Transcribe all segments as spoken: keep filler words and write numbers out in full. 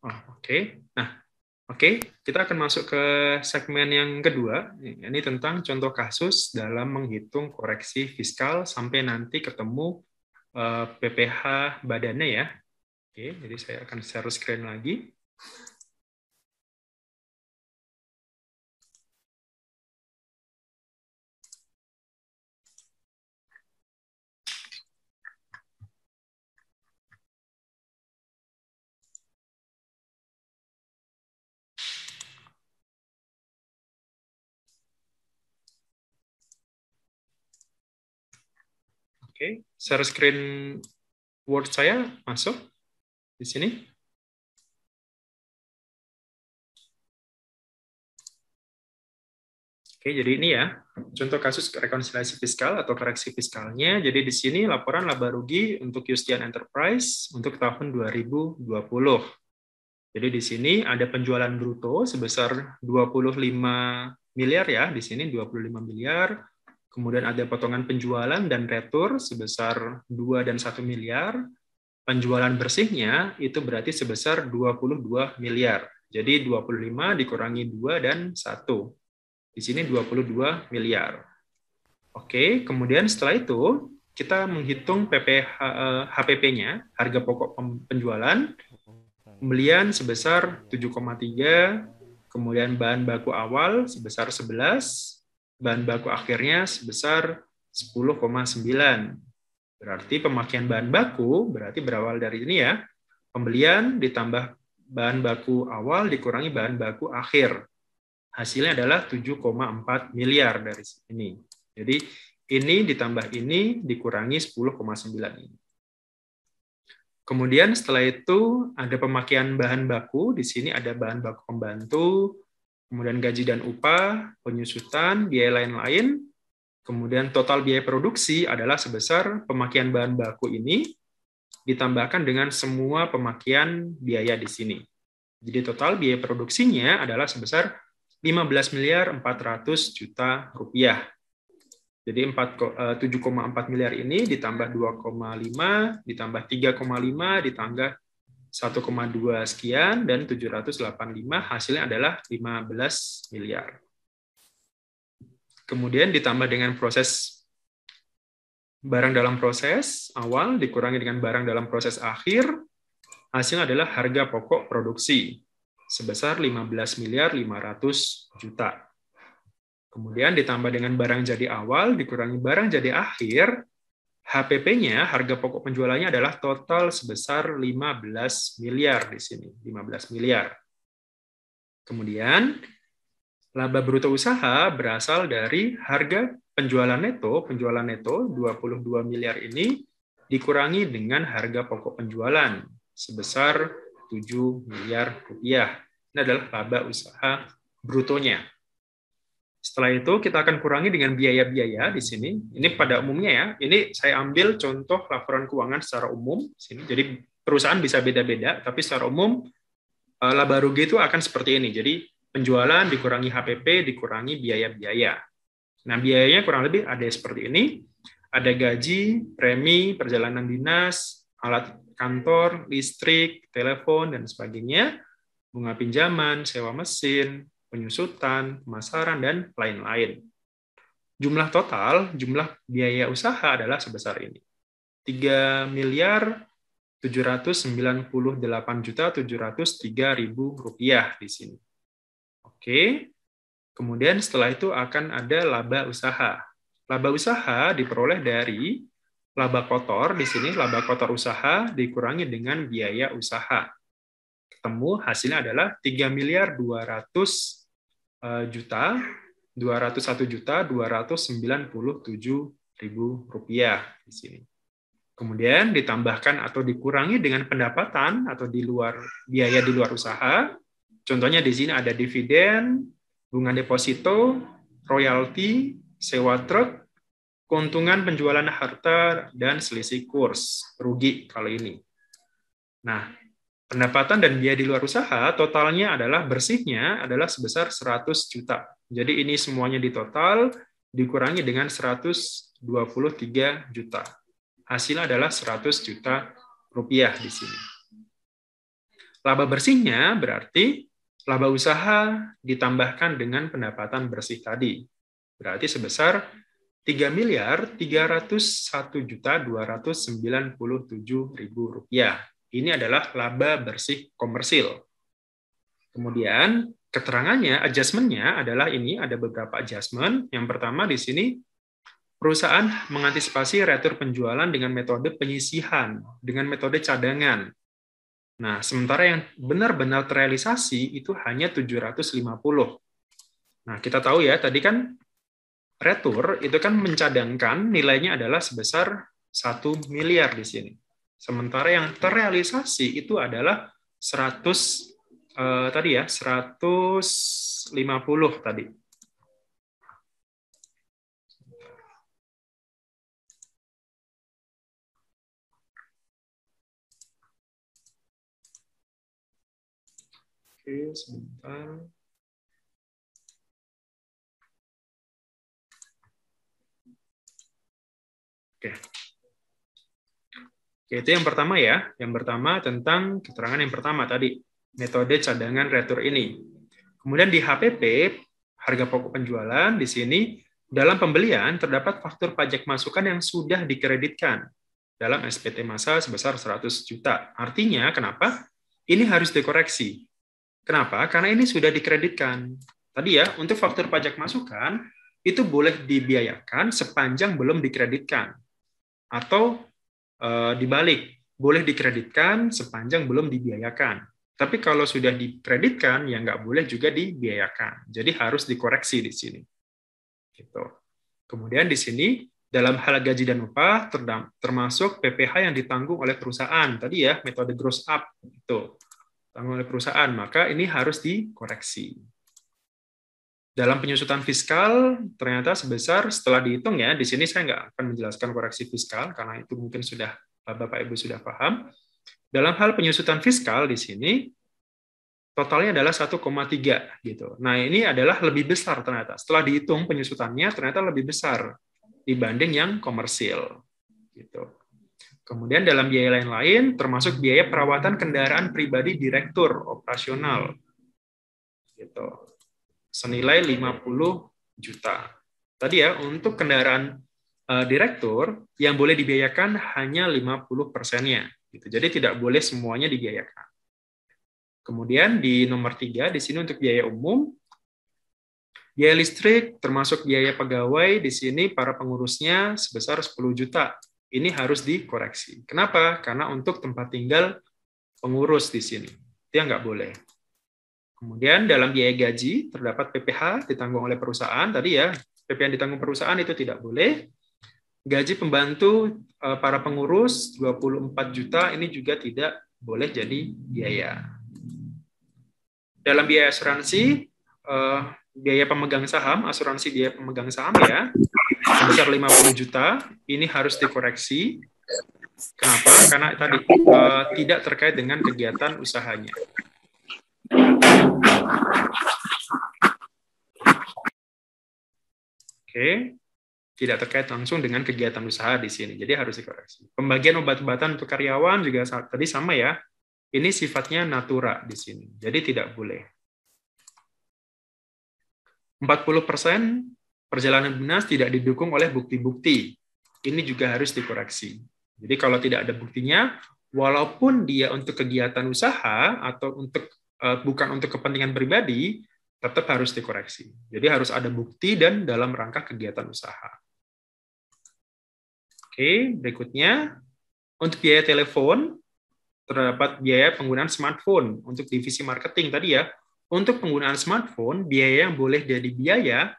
Oh, oke. Okay. Nah, oke, okay. Kita akan masuk ke segmen yang kedua. Ini tentang contoh kasus dalam menghitung koreksi fiskal sampai nanti ketemu uh, P P H badannya ya. Oke, okay. Jadi saya akan share screen lagi. Oke, okay. Share screen Word saya masuk di sini. Oke, okay, jadi ini ya, contoh kasus rekonsiliasi fiskal atau koreksi fiskalnya. Jadi di sini laporan laba rugi untuk Yustian Enterprise untuk tahun dua ribu dua puluh. Jadi di sini ada penjualan bruto sebesar dua puluh lima miliar ya, di sini dua puluh lima miliar. Kemudian ada potongan penjualan dan retur sebesar dua dan satu miliar. Penjualan bersihnya itu berarti sebesar dua puluh dua miliar. Jadi dua puluh lima dikurangi dua dan satu. Di sini dua puluh dua miliar. Oke, kemudian setelah itu kita menghitung H P P-nya, harga pokok penjualan, pembelian sebesar tujuh koma tiga, kemudian bahan baku awal sebesar sebelas, bahan baku akhirnya sebesar sepuluh koma sembilan. Berarti pemakaian bahan baku berarti berawal dari ini ya, pembelian ditambah bahan baku awal dikurangi bahan baku akhir. Hasilnya adalah tujuh koma empat miliar dari sini. Jadi ini ditambah ini dikurangi sepuluh koma sembilan ini. Kemudian setelah itu ada pemakaian bahan baku, di sini ada bahan baku pembantu, kemudian gaji dan upah, penyusutan, biaya lain-lain, kemudian total biaya produksi adalah sebesar pemakaian bahan baku ini ditambahkan dengan semua pemakaian biaya di sini. Jadi total biaya produksinya adalah sebesar lima belas miliar empat ratus juta rupiah. Jadi tujuh koma empat miliar ini ditambah dua koma lima, ditambah tiga koma lima, ditambah satu koma dua sekian, dan tujuh ratus delapan puluh lima hasilnya adalah lima belas miliar. Kemudian ditambah dengan proses barang dalam proses awal, dikurangi dengan barang dalam proses akhir, hasilnya adalah harga pokok produksi sebesar lima belas miliar lima ratus juta. Kemudian ditambah dengan barang jadi awal, dikurangi barang jadi akhir, H P P-nya, harga pokok penjualannya adalah total sebesar lima belas miliar di sini, lima belas miliar. Kemudian, laba bruto usaha berasal dari harga penjualan neto, penjualan neto dua puluh dua miliar ini dikurangi dengan harga pokok penjualan sebesar tujuh miliar rupiah. Ini adalah laba usaha brutonya. Setelah itu kita akan kurangi dengan biaya-biaya di sini. Ini pada umumnya ya. Ini saya ambil contoh laporan keuangan secara umum. Sini. Jadi perusahaan bisa beda-beda, tapi secara umum laba rugi itu akan seperti ini. Jadi penjualan dikurangi H P P dikurangi biaya-biaya. Nah biayanya kurang lebih ada seperti ini. Ada gaji, premi, perjalanan dinas, alat kantor, listrik, telepon dan sebagainya, bunga pinjaman, sewa mesin, penyusutan, pemasaran, dan lain-lain. Jumlah total, jumlah biaya usaha adalah sebesar ini. tiga miliar tujuh ratus sembilan puluh delapan juta tujuh ratus tiga ribu rupiah di sini. Oke. Kemudian setelah itu akan ada laba usaha. Laba usaha diperoleh dari laba kotor di sini, laba kotor usaha dikurangi dengan biaya usaha. Ketemu hasilnya adalah tiga miliar dua ratus juta dua ratus satu juta dua ratus sembilan puluh tujuh ribu rupiah di sini. Kemudian ditambahkan atau dikurangi dengan pendapatan atau di luar biaya di luar usaha. Contohnya di sini ada dividen, bunga deposito, royalti, sewa truk, keuntungan penjualan harta dan selisih kurs, rugi kalau ini. Nah, pendapatan dan biaya di luar usaha totalnya adalah bersihnya adalah sebesar seratus juta. Jadi ini semuanya di total dikurangi dengan seratus dua puluh tiga juta. Hasilnya adalah seratus juta rupiah di sini. Laba bersihnya berarti laba usaha ditambahkan dengan pendapatan bersih tadi. Berarti sebesar tiga miliar tiga ratus satu juta dua ratus sembilan puluh tujuh ribu rupiah. Ini adalah laba bersih komersil. Kemudian keterangannya, adjustment-nya adalah ini, ada beberapa adjustment. Yang pertama di sini, perusahaan mengantisipasi retur penjualan dengan metode penyisihan, dengan metode cadangan. Nah, sementara yang benar-benar terrealisasi itu hanya tujuh ratus lima puluh. Nah, kita tahu ya, tadi kan retur itu kan mencadangkan nilainya adalah sebesar satu miliar di sini. Sementara yang terrealisasi itu adalah seratus eh, tadi ya, seratus lima puluh tadi. Oke, sebentar. Oke. Oke, itu yang pertama ya. Yang pertama tentang keterangan yang pertama tadi, metode cadangan retur ini. Kemudian di H P P, harga pokok penjualan, di sini dalam pembelian terdapat faktur pajak masukan yang sudah dikreditkan dalam S P T massa sebesar seratus juta. Artinya kenapa? Ini harus dikoreksi. Kenapa? Karena ini sudah dikreditkan. Tadi ya, untuk faktur pajak masukan, itu boleh dibiayakan sepanjang belum dikreditkan. Atau e, dibalik, boleh dikreditkan sepanjang belum dibiayakan. Tapi kalau sudah dikreditkan, ya nggak boleh juga dibiayakan. Jadi harus dikoreksi di sini. Gitu. Kemudian di sini, dalam hal gaji dan upah, termasuk P P H yang ditanggung oleh perusahaan. Tadi ya, metode gross up. Gitu. Tanggung oleh perusahaan, maka ini harus dikoreksi. Dalam penyusutan fiskal, ternyata sebesar setelah dihitung ya, di sini saya nggak akan menjelaskan koreksi fiskal, karena itu mungkin sudah Bapak-Ibu sudah paham. Dalam hal penyusutan fiskal di sini, totalnya adalah satu koma tiga. Gitu. Nah, ini adalah lebih besar ternyata. Setelah dihitung penyusutannya, ternyata lebih besar dibanding yang komersil. Gitu. Kemudian dalam biaya lain-lain, termasuk biaya perawatan kendaraan pribadi direktur operasional, gitu, senilai lima puluh juta. Tadi ya, untuk kendaraan uh, direktur, yang boleh dibiayakan hanya lima puluh persennya. Gitu. Jadi tidak boleh semuanya dibiayakan. Kemudian di nomor tiga, di sini untuk biaya umum, biaya listrik, termasuk biaya pegawai, di sini para pengurusnya sebesar sepuluh juta. Ini harus dikoreksi. Kenapa? Karena untuk tempat tinggal pengurus di sini. Dia nggak boleh. Kemudian dalam biaya gaji, terdapat P P H ditanggung oleh perusahaan. Tadi ya, P P N ditanggung perusahaan itu tidak boleh. Gaji pembantu para pengurus dua puluh empat juta, ini juga tidak boleh jadi biaya. Dalam biaya asuransi, biaya pemegang saham, asuransi biaya pemegang saham ya, sebesar lima puluh juta, ini harus dikoreksi. Kenapa? Karena tadi uh, tidak terkait dengan kegiatan usahanya. Oke, tidak terkait langsung dengan kegiatan usaha di sini, jadi harus dikoreksi. Pembagian obat-obatan untuk karyawan juga tadi sama ya, ini sifatnya natura di sini, jadi tidak boleh. empat puluh persen perjalanan dinas tidak didukung oleh bukti-bukti. Ini juga harus dikoreksi. Jadi kalau tidak ada buktinya, walaupun dia untuk kegiatan usaha atau untuk bukan untuk kepentingan pribadi, tetap harus dikoreksi. Jadi harus ada bukti dan dalam rangka kegiatan usaha. Oke, berikutnya untuk biaya telepon terdapat biaya penggunaan smartphone untuk divisi marketing tadi ya. Untuk penggunaan smartphone, biaya yang boleh jadi biaya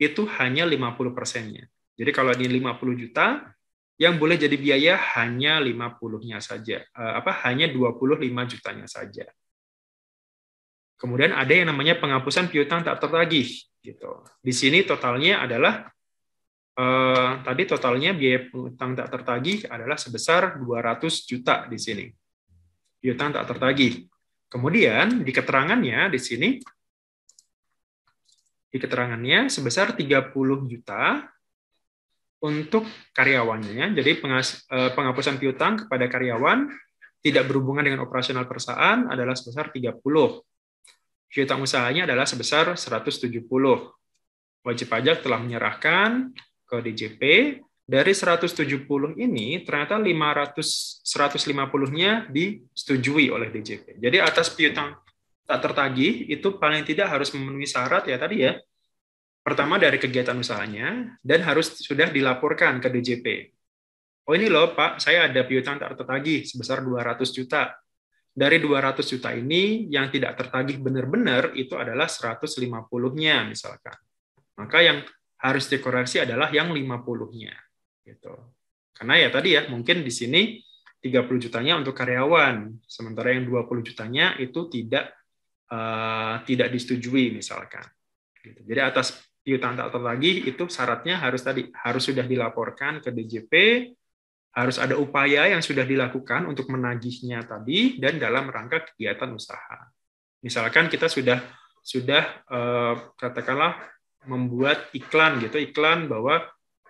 itu hanya lima puluh persennya. Jadi kalau ini lima puluh juta, yang boleh jadi biaya hanya lima puluhnya saja. Apa hanya dua puluh lima jutanya saja. Kemudian ada yang namanya penghapusan piutang tak tertagih gitu. Di sini totalnya adalah eh, tadi totalnya biaya piutang tak tertagih adalah sebesar dua ratus juta di sini. Piutang tak tertagih. Kemudian di keterangannya di sini, di keterangannya sebesar tiga puluh juta untuk karyawannya. Jadi penghapusan piutang kepada karyawan tidak berhubungan dengan operasional perusahaan adalah sebesar tiga puluh. Piutang usahanya adalah sebesar seratus tujuh puluh. Wajib pajak telah menyerahkan ke D J P. Dari seratus tujuh puluh ini, ternyata lima ratus, seratus lima puluh-nya disetujui oleh D J P. Jadi atas piutang tak tertagih, itu paling tidak harus memenuhi syarat ya tadi ya. Pertama dari kegiatan usahanya, dan harus sudah dilaporkan ke D J P. Oh ini loh Pak, saya ada piutang tak tertagih sebesar dua ratus juta. Dari dua ratus juta ini, yang tidak tertagih benar-benar itu adalah seratus lima puluh-nya misalkan. Maka yang harus dikoreksi adalah yang lima puluh-nya. Gitu. Karena ya tadi ya, mungkin di sini tiga puluh jutanya untuk karyawan, sementara yang dua puluh jutanya itu tidak uh, tidak disetujui misalkan. Gitu. Jadi atas piutang tak tertagih itu syaratnya harus tadi harus sudah dilaporkan ke D J P, harus ada upaya yang sudah dilakukan untuk menagihnya tadi dan dalam rangka kegiatan usaha. Misalkan kita sudah sudah uh, katakanlah membuat iklan gitu, iklan bahwa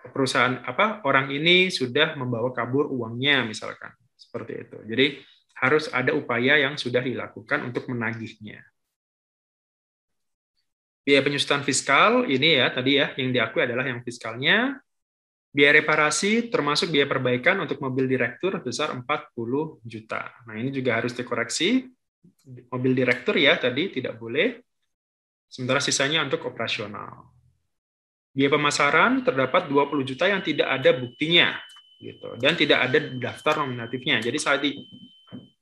perusahaan apa orang ini sudah membawa kabur uangnya misalkan seperti itu. Jadi harus ada upaya yang sudah dilakukan untuk menagihnya. Biaya penyusutan fiskal ini ya tadi ya yang diakui adalah yang fiskalnya. Biaya reparasi termasuk biaya perbaikan untuk mobil direktur sebesar empat puluh juta. Nah, ini juga harus dikoreksi. Mobil direktur ya tadi tidak boleh. Sementara sisanya untuk operasional. Biaya pemasaran terdapat dua puluh juta yang tidak ada buktinya gitu dan tidak ada daftar nominatifnya. Jadi saat di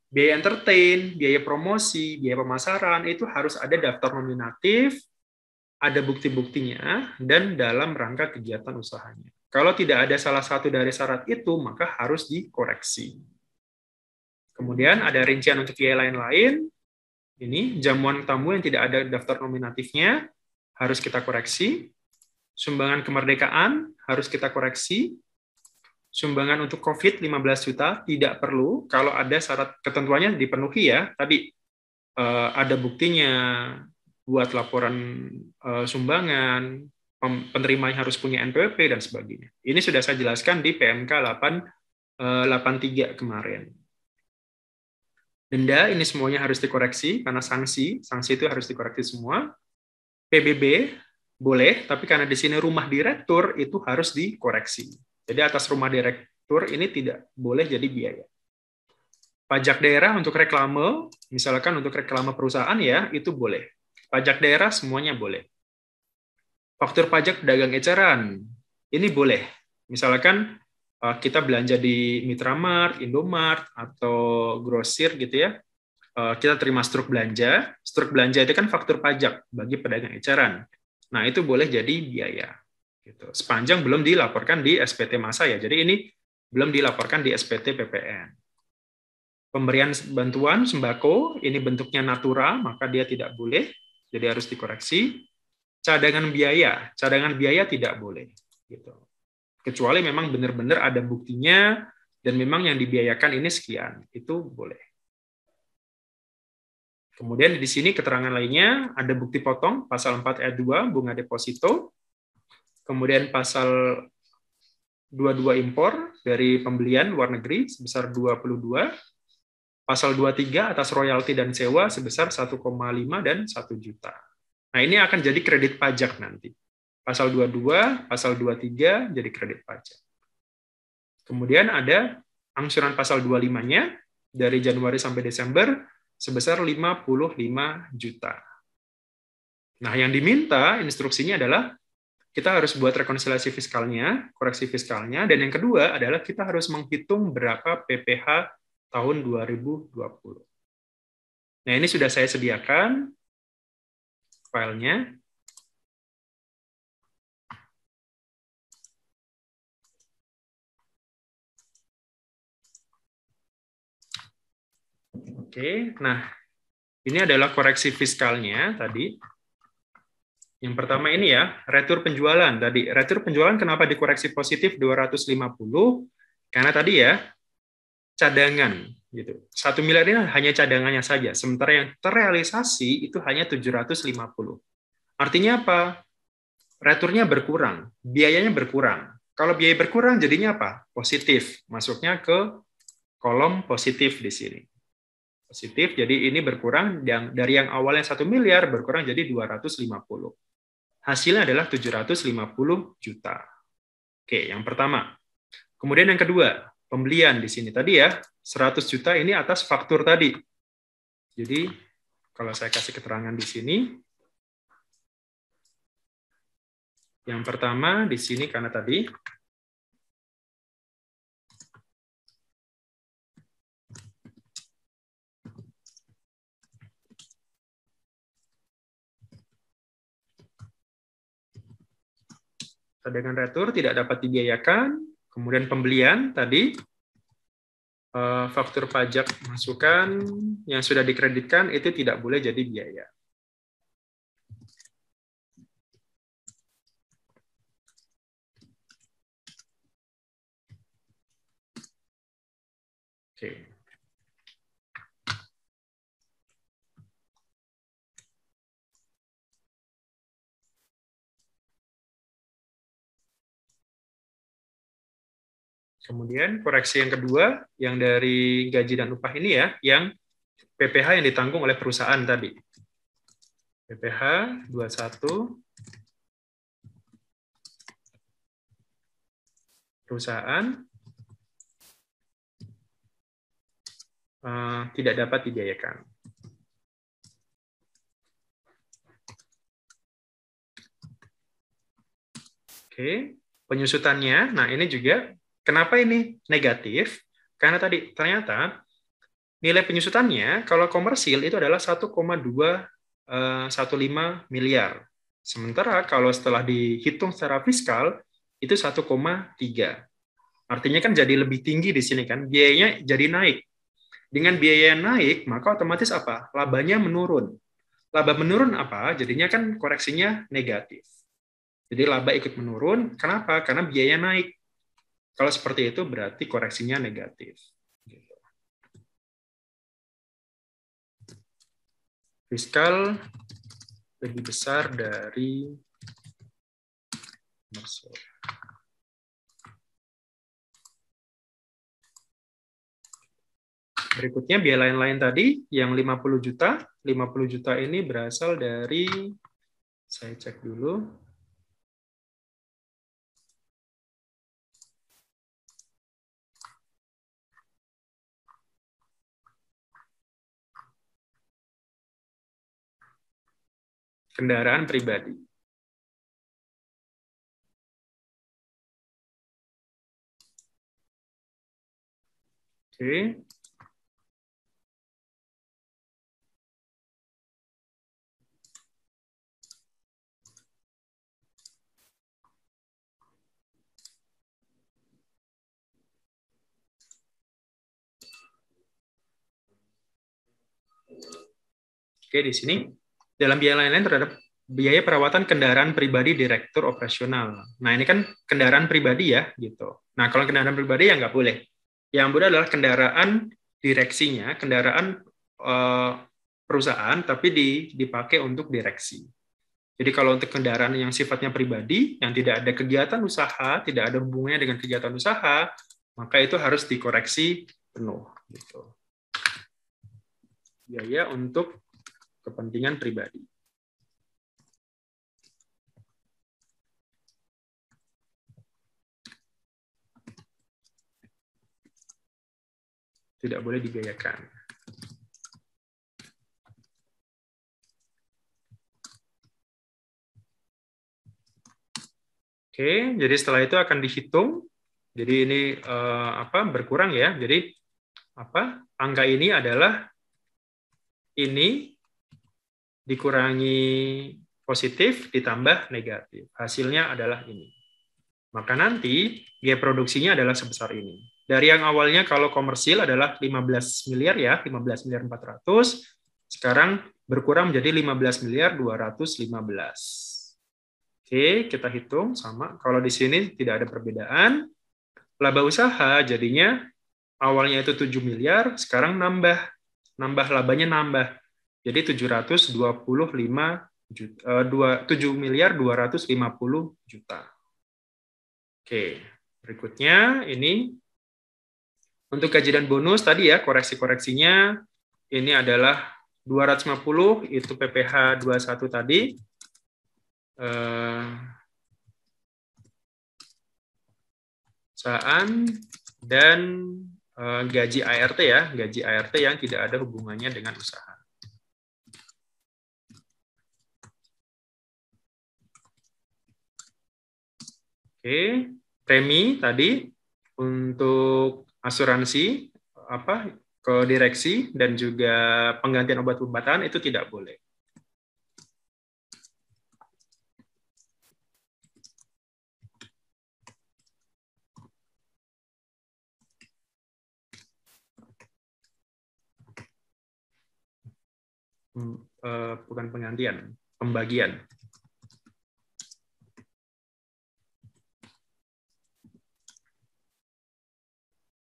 biaya entertain, biaya promosi, biaya pemasaran itu harus ada daftar nominatif, ada bukti-buktinya dan dalam rangka kegiatan usahanya. Kalau tidak ada salah satu dari syarat itu, maka harus dikoreksi. Kemudian ada rincian untuk biaya lain-lain. Ini jamuan tamu yang tidak ada daftar nominatifnya harus kita koreksi. Sumbangan kemerdekaan harus kita koreksi. Sumbangan untuk COVID lima belas juta tidak perlu kalau ada syarat ketentuannya dipenuhi ya. Tadi eh, ada buktinya buat laporan eh, sumbangan, penerimanya harus punya N P W P dan sebagainya. Ini sudah saya jelaskan di P M K delapan delapan tiga kemarin. Denda ini semuanya harus dikoreksi karena sanksi, sanksi itu harus dikoreksi semua. P B B boleh, tapi karena di sini rumah direktur itu harus dikoreksi. Jadi atas rumah direktur ini tidak boleh jadi biaya. Pajak daerah untuk reklame, misalkan untuk reklame perusahaan ya, itu boleh. Pajak daerah semuanya boleh. Faktur pajak pedagang eceran, ini boleh. Misalkan kita belanja di Mitra Mart, Indomaret, atau grosir gitu ya, kita terima struk belanja. Struk belanja itu kan faktur pajak bagi pedagang eceran. Nah, itu boleh jadi biaya. Gitu. Sepanjang belum dilaporkan di S P T masa ya. Jadi ini belum dilaporkan di S P T P P N. Pemberian bantuan sembako, ini bentuknya natura, maka dia tidak boleh, jadi harus dikoreksi. Cadangan biaya, cadangan biaya tidak boleh. Gitu. Kecuali memang benar-benar ada buktinya, dan memang yang dibiayakan ini sekian, itu boleh. Kemudian di sini keterangan lainnya, ada bukti potong, pasal empat ayat dua, bunga deposito, kemudian pasal dua puluh dua impor dari pembelian luar negeri sebesar dua puluh dua, pasal dua puluh tiga atas royalti dan sewa sebesar satu koma lima dan satu juta. Nah ini akan jadi kredit pajak nanti. Pasal dua puluh dua, pasal dua puluh tiga jadi kredit pajak. Kemudian ada angsuran pasal dua puluh lima-nya dari Januari sampai Desember sebesar lima puluh lima juta. Nah, yang diminta instruksinya adalah kita harus buat rekonsiliasi fiskalnya, koreksi fiskalnya, dan yang kedua adalah kita harus menghitung berapa P P H tahun dua ribu dua puluh. Nah, ini sudah saya sediakan filenya. Oke, nah ini adalah koreksi fiskalnya tadi. Yang pertama ini ya, retur penjualan tadi. Retur penjualan kenapa dikoreksi positif dua ratus lima puluh? Karena tadi ya, cadangan. Gitu. satu miliar ini hanya cadangannya saja, sementara yang terrealisasi itu hanya tujuh ratus lima puluh. Artinya apa? Returnya berkurang, biayanya berkurang. Kalau biaya berkurang jadinya apa? Positif, masuknya ke kolom positif di sini. Positif, jadi ini berkurang yang, dari yang awalnya satu miliar berkurang jadi dua ratus lima puluh. Hasilnya adalah tujuh ratus lima puluh juta. Oke, yang pertama. Kemudian yang kedua, pembelian di sini tadi ya, seratus juta ini atas faktur tadi. Jadi kalau saya kasih keterangan di sini, yang pertama di sini karena tadi dengan retur tidak dapat dibiayakan, kemudian pembelian tadi faktur pajak masukan yang sudah dikreditkan itu tidak boleh jadi biaya. Oke. Kemudian koreksi yang kedua, yang dari gaji dan upah ini ya, yang P P H yang ditanggung oleh perusahaan tadi. P P H dua puluh satu, perusahaan uh, tidak dapat dibiayakan. Oke, penyusutannya, nah ini juga. Kenapa ini negatif? Karena tadi ternyata nilai penyusutannya kalau komersil itu adalah satu koma dua satu lima miliar. Sementara kalau setelah dihitung secara fiskal itu satu koma tiga. Artinya kan jadi lebih tinggi di sini kan, biayanya jadi naik. Dengan biaya naik, maka otomatis apa? Labanya menurun. Laba menurun apa? Jadinya kan koreksinya negatif. Jadi laba ikut menurun. Kenapa? Karena biaya naik. Kalau seperti itu berarti koreksinya negatif. Fiskal lebih besar dari komersil. Berikutnya biaya lain-lain tadi yang lima puluh juta, lima puluh juta ini berasal dari, saya cek dulu. Kendaraan pribadi. Oke. Oke, di sini. Dalam biaya lain-lain terhadap biaya perawatan kendaraan pribadi direktur operasional. Nah, ini kan kendaraan pribadi ya, gitu. Nah, kalau kendaraan pribadi ya nggak boleh. Yang boleh adalah kendaraan direksinya, kendaraan eh, perusahaan, tapi dipakai untuk direksi. Jadi kalau untuk kendaraan yang sifatnya pribadi, yang tidak ada kegiatan usaha, tidak ada hubungannya dengan kegiatan usaha, maka itu harus dikoreksi penuh. Gitu. Biaya untuk kepentingan pribadi. Tidak boleh dibiayakan. Oke, jadi setelah itu akan dihitung. Jadi ini eh, apa berkurang ya. Jadi apa angka ini adalah ini dikurangi positif, ditambah negatif. Hasilnya adalah ini. Maka nanti biaya produksinya adalah sebesar ini. Dari yang awalnya kalau komersil adalah lima belas miliar ya, lima belas miliar empat ratus, sekarang berkurang menjadi lima belas miliar dua ratus lima belas. Oke, kita hitung sama. Kalau di sini tidak ada perbedaan. Laba usaha jadinya awalnya itu tujuh miliar, sekarang nambah. Nambah labanya nambah. Jadi tujuh ratus dua puluh lima juta, tujuh miliar dua ratus lima puluh juta. Oke, berikutnya ini Untuk gaji dan bonus tadi ya, koreksi-koreksinya ini adalah dua ratus lima puluh, itu P P h dua puluh satu tadi. Perusahaan dan eh, gaji A R T ya, gaji A R T yang tidak ada hubungannya dengan usaha. Oke, premi tadi untuk asuransi apa ke direksi dan juga penggantian obat-obatan itu tidak boleh. Hmm, eh, bukan penggantian, pembagian.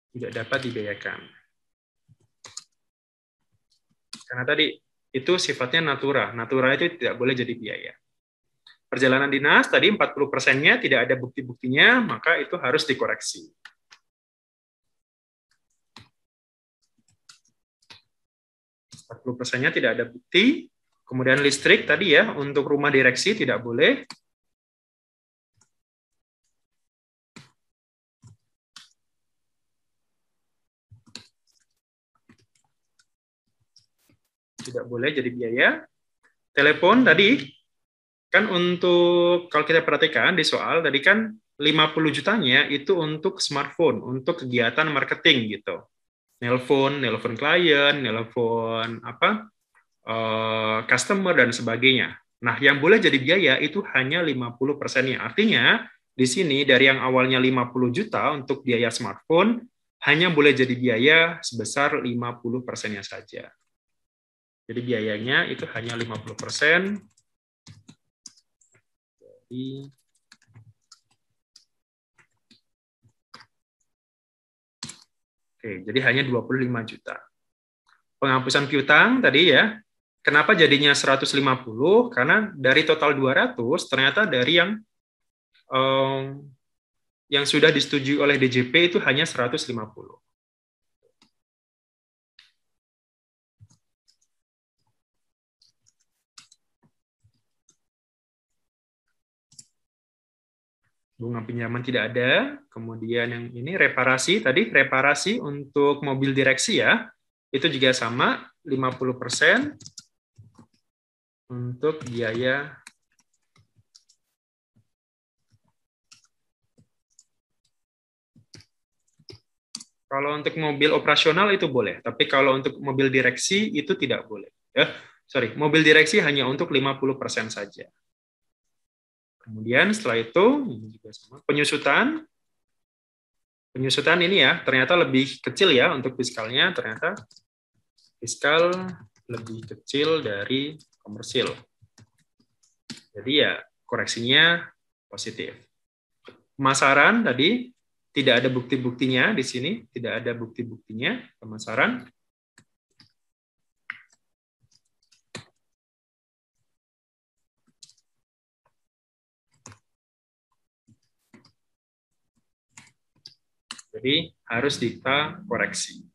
Tidak dapat dibiayakan. Karena tadi itu sifatnya natura. Natura itu tidak boleh jadi biaya. Perjalanan dinas tadi empat puluh persen-nya tidak ada bukti-buktinya, maka itu harus dikoreksi. empat puluh persen-nya tidak ada bukti. Kemudian listrik tadi ya, untuk rumah direksi tidak boleh. Tidak boleh jadi biaya. Telepon tadi, kan untuk, kalau kita perhatikan di soal, tadi kan lima puluh jutanya itu untuk smartphone, untuk kegiatan marketing gitu. Nelpon, nelpon klien, nelpon apa, uh, customer, dan sebagainya. Nah, yang boleh jadi biaya itu hanya lima puluh persen-nya. Artinya, di sini dari yang awalnya lima puluh juta untuk biaya smartphone, hanya boleh jadi biaya sebesar lima puluh persen-nya saja. Jadi biayanya itu hanya lima puluh persen dari Oke, jadi hanya dua puluh lima juta. Penghapusan piutang tadi ya. Kenapa jadinya seratus lima puluh? Karena dari total dua ratus ternyata dari yang um, yang sudah disetujui oleh D J P itu hanya seratus lima puluh. Bunga pinjaman tidak ada. Kemudian yang ini reparasi. Tadi reparasi untuk mobil direksi ya. Itu juga sama, lima puluh persen untuk biaya . Kalau untuk mobil operasional itu boleh, tapi kalau untuk mobil direksi itu tidak boleh. Eh, sorry, mobil direksi hanya untuk lima puluh persen saja. Kemudian setelah itu ini juga sama, penyusutan. Penyusutan ini ya, ternyata lebih kecil ya untuk fiskalnya, ternyata fiskal lebih kecil dari komersil. Jadi ya koreksinya positif. Pemasaran tadi tidak ada bukti-buktinya di sini, tidak ada bukti-buktinya pemasaran. Jadi harus kita koreksi.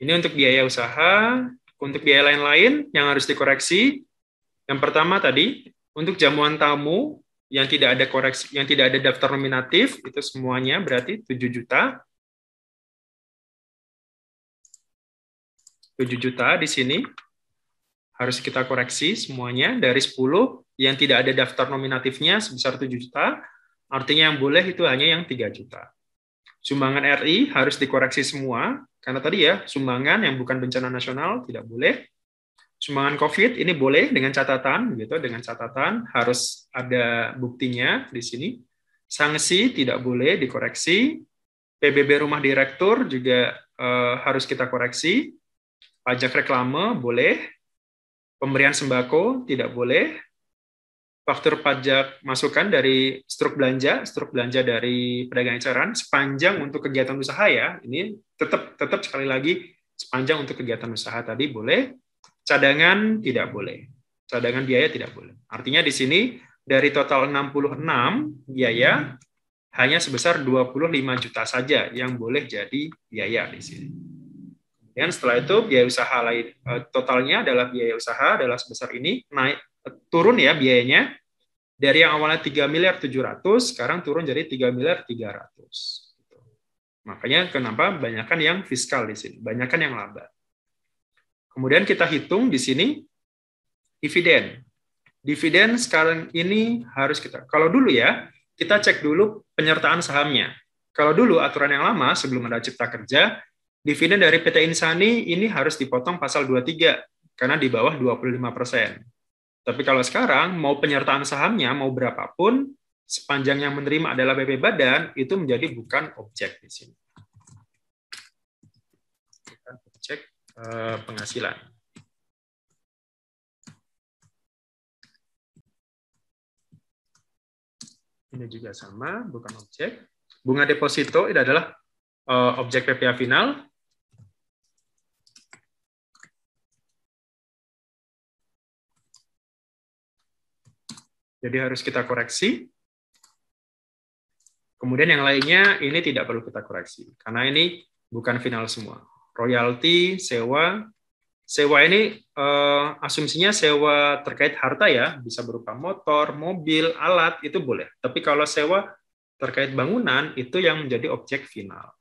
Ini untuk biaya usaha, untuk biaya lain-lain yang harus dikoreksi. Yang pertama tadi, untuk jamuan tamu yang tidak ada koreksi, yang tidak ada daftar nominatif, itu semuanya berarti tujuh juta. tujuh juta di sini harus kita koreksi semuanya dari sepuluh yang tidak ada daftar nominatifnya sebesar tujuh juta. Artinya yang boleh itu hanya yang tiga juta. Sumbangan R I harus dikoreksi semua, karena tadi ya, sumbangan yang bukan bencana nasional tidak boleh. Sumbangan COVID ini boleh dengan catatan, gitu, dengan catatan harus ada buktinya di sini. Sanksi tidak boleh dikoreksi. P B B rumah direktur juga eh, harus kita koreksi. Pajak reklame boleh. Pemberian sembako tidak boleh. Faktur pajak masukan dari struk belanja, struk belanja dari pedagang eceran sepanjang untuk kegiatan usaha ya. Ini tetap tetap sekali lagi sepanjang untuk kegiatan usaha tadi boleh. Cadangan tidak boleh. Cadangan biaya tidak boleh. Artinya di sini dari total enam puluh enam biaya hanya sebesar dua puluh lima juta saja yang boleh jadi biaya di sini. Kemudian setelah itu biaya usaha lain totalnya adalah biaya usaha adalah sebesar ini, naik turun ya biayanya dari yang awalnya tiga miliar tujuh ratus sekarang turun jadi tiga miliar tiga ratus. Makanya kenapa banyakkan yang fiskal di sini, banyakkan yang laba. Kemudian kita hitung di sini dividen. Dividen sekarang ini harus kita, kalau dulu ya, kita cek dulu penyertaan sahamnya. Kalau dulu aturan yang lama sebelum ada Cipta Kerja, dividen dari P T Insani ini harus dipotong pasal dua puluh tiga karena di bawah dua puluh lima persen. Tapi kalau sekarang mau penyertaan sahamnya mau berapapun, sepanjang yang menerima adalah B P Badan, itu menjadi bukan objek di sini. Kita cek penghasilan. Ini juga sama, bukan objek. Bunga deposito ini adalah objek P P H final. Jadi harus kita koreksi. Kemudian yang lainnya ini tidak perlu kita koreksi karena ini bukan final semua. Royalti, sewa, sewa ini eh, asumsinya sewa terkait harta ya, bisa berupa motor, mobil, alat itu boleh. Tapi kalau sewa terkait bangunan itu yang menjadi objek final.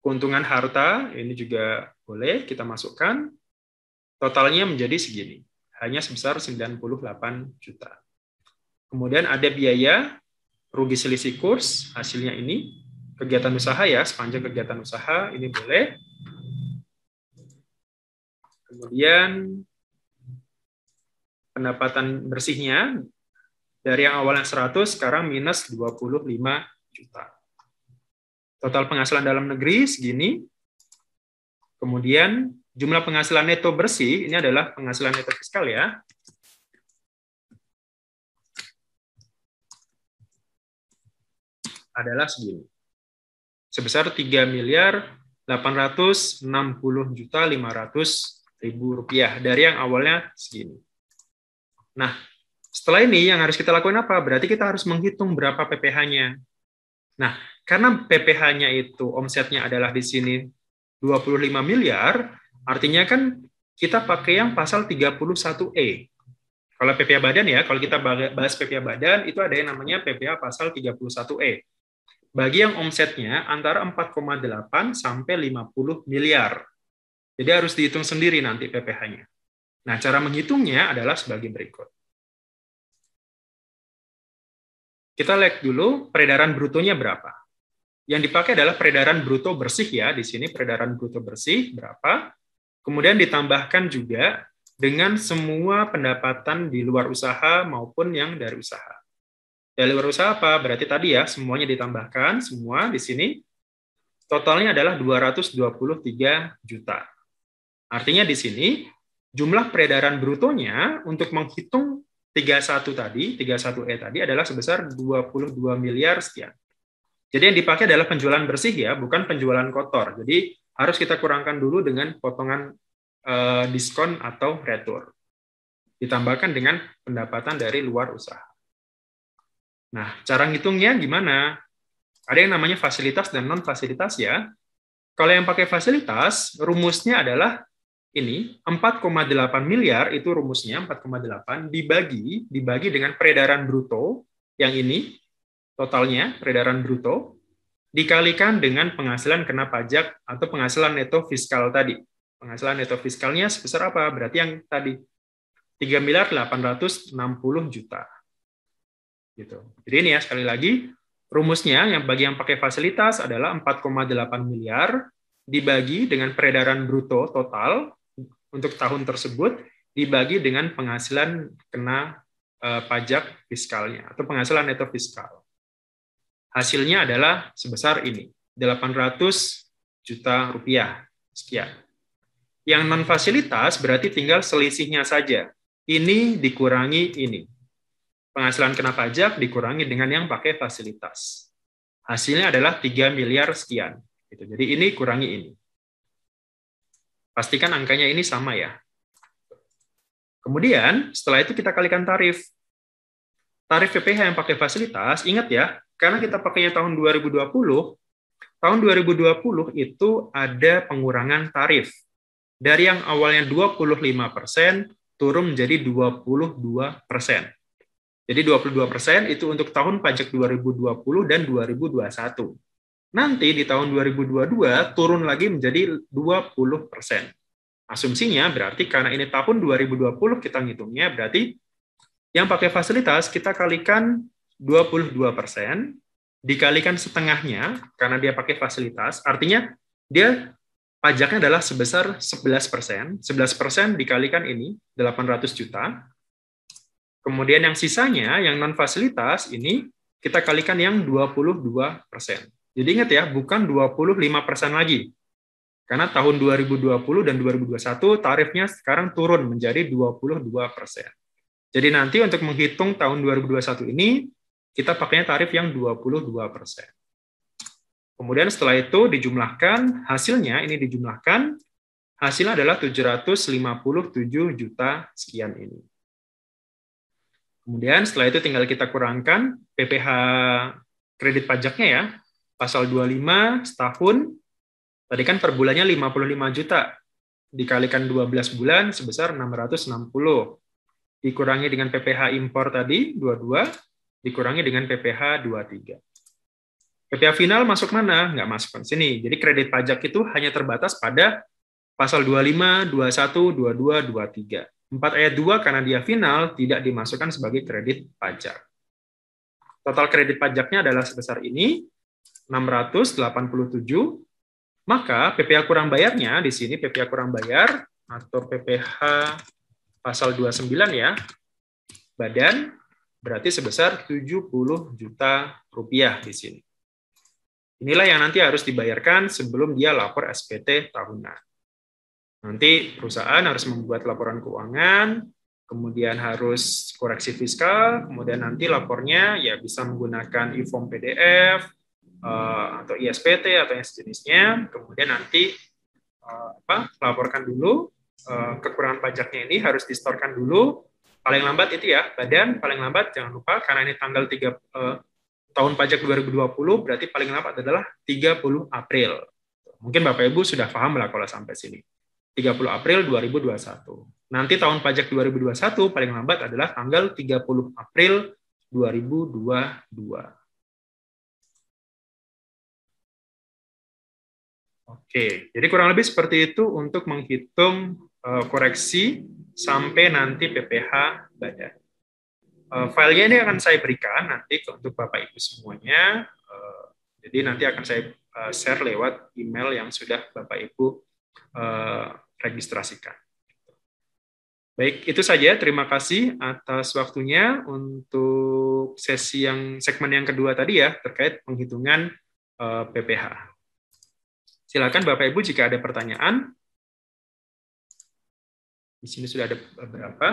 Keuntungan harta ini juga boleh kita masukkan. Totalnya menjadi segini, hanya sebesar sembilan puluh delapan juta. Kemudian ada biaya rugi selisih kurs, hasilnya ini, kegiatan usaha ya, sepanjang kegiatan usaha, ini boleh. Kemudian, pendapatan bersihnya, dari yang awalnya seratus, sekarang minus dua puluh lima juta. Total penghasilan dalam negeri, segini. Kemudian, jumlah penghasilan neto bersih, ini adalah penghasilan neto fiskal ya, adalah segini. Sebesar tiga miliar delapan ratus enam puluh juta lima ratus ribu rupiah dari yang awalnya segini. Nah, setelah ini yang harus kita lakukan apa? Berarti kita harus menghitung berapa P P H-nya. Nah, karena P P H-nya itu omsetnya adalah di sini dua puluh lima miliar, artinya kan kita pakai yang pasal tiga puluh satu E. Kalau P P H badan ya, kalau kita bahas P P H badan itu ada yang namanya P P H pasal tiga puluh satu E. Bagi yang omsetnya antara empat koma delapan sampai lima puluh miliar. Jadi harus dihitung sendiri nanti P P H-nya. Nah, cara menghitungnya adalah sebagai berikut. Kita lihat dulu peredaran brutonya berapa. Yang dipakai adalah peredaran bruto bersih ya, di sini peredaran bruto bersih berapa. Kemudian ditambahkan juga dengan semua pendapatan di luar usaha maupun yang dari usaha. Dari luar usaha apa? Berarti tadi ya, semuanya ditambahkan, semua di sini, totalnya adalah dua ratus dua puluh tiga juta. Artinya di sini, jumlah peredaran brutonya untuk menghitung tiga puluh satu tadi, tiga puluh satu E tadi adalah sebesar dua puluh dua miliar sekian. Jadi yang dipakai adalah penjualan bersih ya, bukan penjualan kotor. Jadi harus kita kurangkan dulu dengan potongan eh, diskon atau retur. Ditambahkan dengan pendapatan dari luar usaha. Nah, cara ngitungnya gimana? Ada yang namanya fasilitas dan non-fasilitas ya. Kalau yang pakai fasilitas, rumusnya adalah ini, empat koma delapan miliar itu rumusnya, empat koma delapan dibagi dibagi dengan peredaran bruto yang ini totalnya peredaran bruto dikalikan dengan penghasilan kena pajak atau penghasilan neto fiskal tadi. Penghasilan neto fiskalnya sebesar apa? Berarti yang tadi tiga miliar delapan ratus enam puluh juta. Gitu. Jadi ini ya sekali lagi rumusnya yang bagi yang pakai fasilitas adalah empat koma delapan miliar dibagi dengan peredaran bruto total untuk tahun tersebut dibagi dengan penghasilan kena eh, pajak fiskalnya atau penghasilan neto fiskal. Hasilnya adalah sebesar ini, delapan ratus juta rupiah sekian. Yang non fasilitas berarti tinggal selisihnya saja. Ini dikurangi ini. Penghasilan kena pajak dikurangi dengan yang pakai fasilitas. Hasilnya adalah tiga miliar sekian. Jadi ini kurangi ini. Pastikan angkanya ini sama ya. Kemudian setelah itu kita kalikan tarif. Tarif P P H yang pakai fasilitas, ingat ya, Karena kita pakainya tahun dua ribu dua puluh, tahun dua ribu dua puluh itu ada pengurangan tarif. Dari yang awalnya dua puluh lima persen, turun menjadi dua puluh dua persen. Jadi dua puluh dua persen itu untuk tahun pajak dua ribu dua puluh dan dua ribu dua puluh satu. Nanti di tahun dua ribu dua puluh dua turun lagi menjadi dua puluh persen. Asumsinya berarti karena ini tahun dua ribu dua puluh kita ngitungnya, berarti yang pakai fasilitas kita kalikan dua puluh dua persen, dikalikan setengahnya, karena dia pakai fasilitas, artinya dia pajaknya adalah sebesar sebelas persen. sebelas persen dikalikan ini, delapan ratus juta. Kemudian yang sisanya, yang non-fasilitas, ini kita kalikan yang dua puluh dua persen. Jadi ingat ya, bukan dua puluh lima persen lagi. Karena tahun dua ribu dua puluh dan dua ribu dua puluh satu tarifnya sekarang turun menjadi dua puluh dua persen. Jadi nanti untuk menghitung tahun dua ribu dua puluh satu ini, kita pakainya tarif yang dua puluh dua persen. Kemudian setelah itu dijumlahkan, hasilnya ini dijumlahkan, hasilnya adalah tujuh ratus lima puluh tujuh juta sekian ini. Kemudian setelah itu tinggal kita kurangkan P P H kredit pajaknya ya, pasal dua puluh lima setahun, tadi kan per bulannya lima puluh lima juta, dikalikan dua belas bulan sebesar enam ratus enam puluh. Dikurangi dengan P P H impor tadi, dua puluh dua, dikurangi dengan P P H dua puluh tiga. P P H final masuk mana? Nggak masuk ke sini. Jadi kredit pajak itu hanya terbatas pada pasal dua puluh lima, dua puluh satu, dua puluh dua, dua puluh tiga. empat ayat dua karena dia final, tidak dimasukkan sebagai kredit pajak. Total kredit pajaknya adalah sebesar ini, enam ratus delapan puluh tujuh. Maka P P H kurang bayarnya, di sini P P H kurang bayar, atau P P H pasal dua puluh sembilan ya, badan berarti sebesar tujuh puluh juta rupiah di sini. Inilah yang nanti harus dibayarkan sebelum dia lapor S P T tahunan. Nanti perusahaan harus membuat laporan keuangan, kemudian harus koreksi fiskal, kemudian nanti lapornya ya bisa menggunakan e-form P D F, atau I S P T, atau yang sejenisnya, kemudian nanti apa, laporkan dulu, kekurangan pajaknya ini harus distorkan dulu, paling lambat itu ya, badan paling lambat, jangan lupa, karena ini tanggal tiga eh, tahun pajak dua ribu dua puluh, berarti paling lambat adalah tiga puluh April. Mungkin Bapak-Ibu sudah paham lah kalau sampai sini. tiga puluh April dua ribu dua puluh satu. Nanti tahun pajak dua ribu dua puluh satu paling lambat adalah tanggal tiga puluh April dua ribu dua puluh dua. Oke, jadi kurang lebih seperti itu untuk menghitung koreksi sampai nanti P P H badan. Filenya ini akan saya berikan nanti untuk Bapak Ibu semuanya. Jadi nanti akan saya share lewat email yang sudah Bapak Ibu registrasikan. Baik, itu saja. Terima kasih atas waktunya untuk sesi yang segmen yang kedua tadi ya terkait penghitungan P P H. Silakan Bapak Ibu jika ada pertanyaan. Di sini sudah ada beberapa.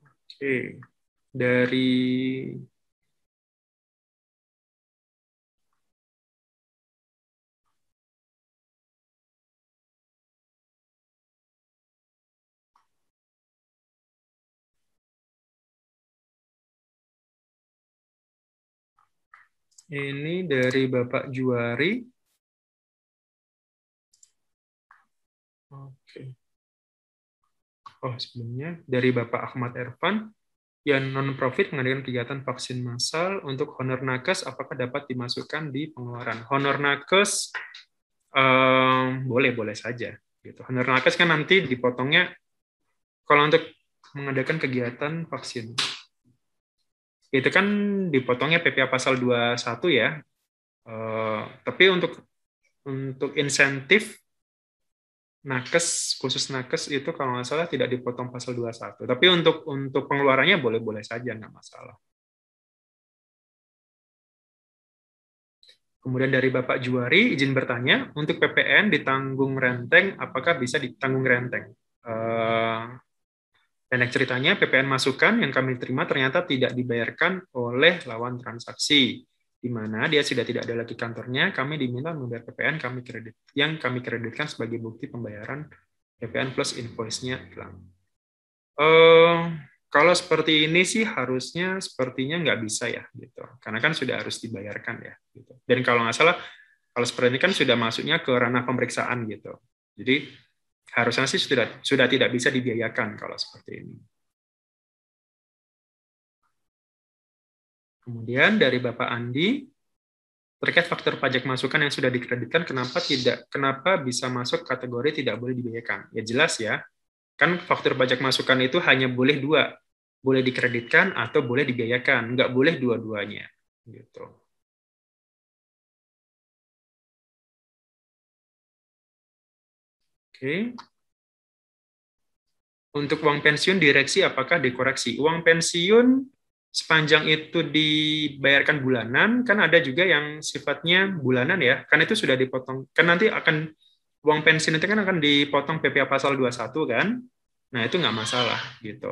Oke, dari ini dari Bapak Juwari. Oke. Oh, sebelumnya dari Bapak Ahmad Erfan, yang non-profit mengadakan kegiatan vaksin massal untuk honor nakes, apakah dapat dimasukkan di pengeluaran? Honor nakes boleh-boleh um, saja. Gitu. Honor nakes kan nanti dipotongnya kalau untuk mengadakan kegiatan vaksin. Itu kan dipotongnya P P H pasal dua puluh satu ya. Uh, tapi untuk untuk insentif nakes, khusus nakes itu kalau nggak salah tidak dipotong pasal dua puluh satu. Tapi untuk untuk pengeluarannya boleh-boleh saja, nggak masalah. Kemudian dari Bapak Juwari, izin bertanya, untuk P P N ditanggung renteng, apakah bisa ditanggung renteng? Uh, Pendek ceritanya, P P N masukan yang kami terima ternyata tidak dibayarkan oleh lawan transaksi, di mana dia sudah tidak ada lagi kantornya, kami diminta membayar P P N kami kredit, yang kami kreditkan sebagai bukti pembayaran P P N plus invoice-nya hilang. Uh, kalau seperti ini sih harusnya sepertinya nggak bisa ya, gitu. Karena kan sudah harus dibayarkan ya. Gitu. Dan kalau nggak salah, kalau seperti ini kan sudah masuknya ke ranah pemeriksaan gitu. Jadi harusnya sih sudah sudah tidak bisa dibiayakan kalau seperti ini. Kemudian dari Bapak Andi, terkait faktor pajak masukan yang sudah dikreditkan, kenapa tidak, kenapa bisa masuk kategori tidak boleh dibiayakan? Ya jelas ya, kan faktor pajak masukan itu hanya boleh dua, boleh dikreditkan atau boleh dibiayakan, nggak boleh dua-duanya. Gitu. Oke. Untuk uang pensiun direksi apakah dikoreksi? Uang pensiun sepanjang itu dibayarkan bulanan, kan ada juga yang sifatnya bulanan ya, kan itu sudah dipotong, kan nanti akan, uang pensiun itu kan akan dipotong P P H Pasal dua puluh satu kan, nah itu nggak masalah gitu,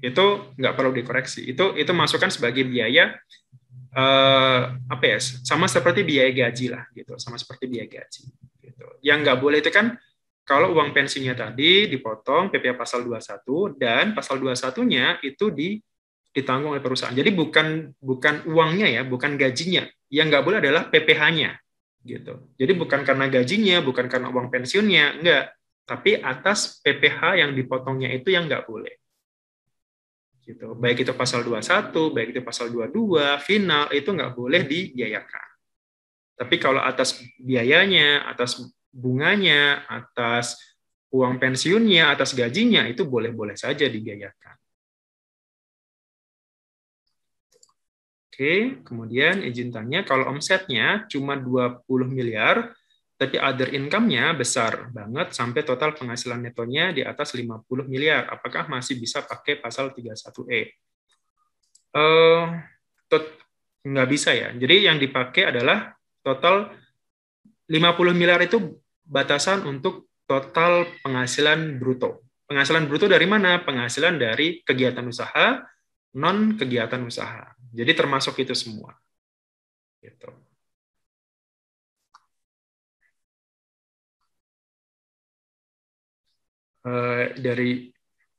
itu nggak perlu dikoreksi, itu itu masukkan sebagai biaya, eh, apa ya, sama seperti biaya gaji lah gitu, sama seperti biaya gaji, gitu. Yang nggak boleh itu kan, kalau uang pensiunnya tadi dipotong P P H Pasal dua puluh satu, dan Pasal dua puluh satunya itu di ditanggung oleh perusahaan. Jadi bukan bukan uangnya ya, bukan gajinya. Yang nggak boleh adalah P P H-nya, gitu. Jadi bukan karena gajinya, bukan karena uang pensiunnya, enggak. Tapi atas P P H yang dipotongnya itu yang nggak boleh. Gitu. Baik itu Pasal dua puluh satu, baik itu Pasal dua puluh dua, final, itu nggak boleh dibiayakan. Tapi kalau atas biayanya, atas bunganya, atas uang pensiunnya, atas gajinya, itu boleh-boleh saja dibiayakan. Oke, kemudian izin tanya, kalau omsetnya cuma dua puluh miliar, tapi other income-nya besar banget sampai total penghasilan netonya di atas lima puluh miliar, apakah masih bisa pakai Pasal tiga puluh satu E? Uh, tot, nggak bisa ya. Jadi yang dipakai adalah total lima puluh miliar itu batasan untuk total penghasilan bruto. Penghasilan bruto dari mana? Penghasilan dari kegiatan usaha, non kegiatan usaha. Jadi termasuk itu semua. Gitu. E, dari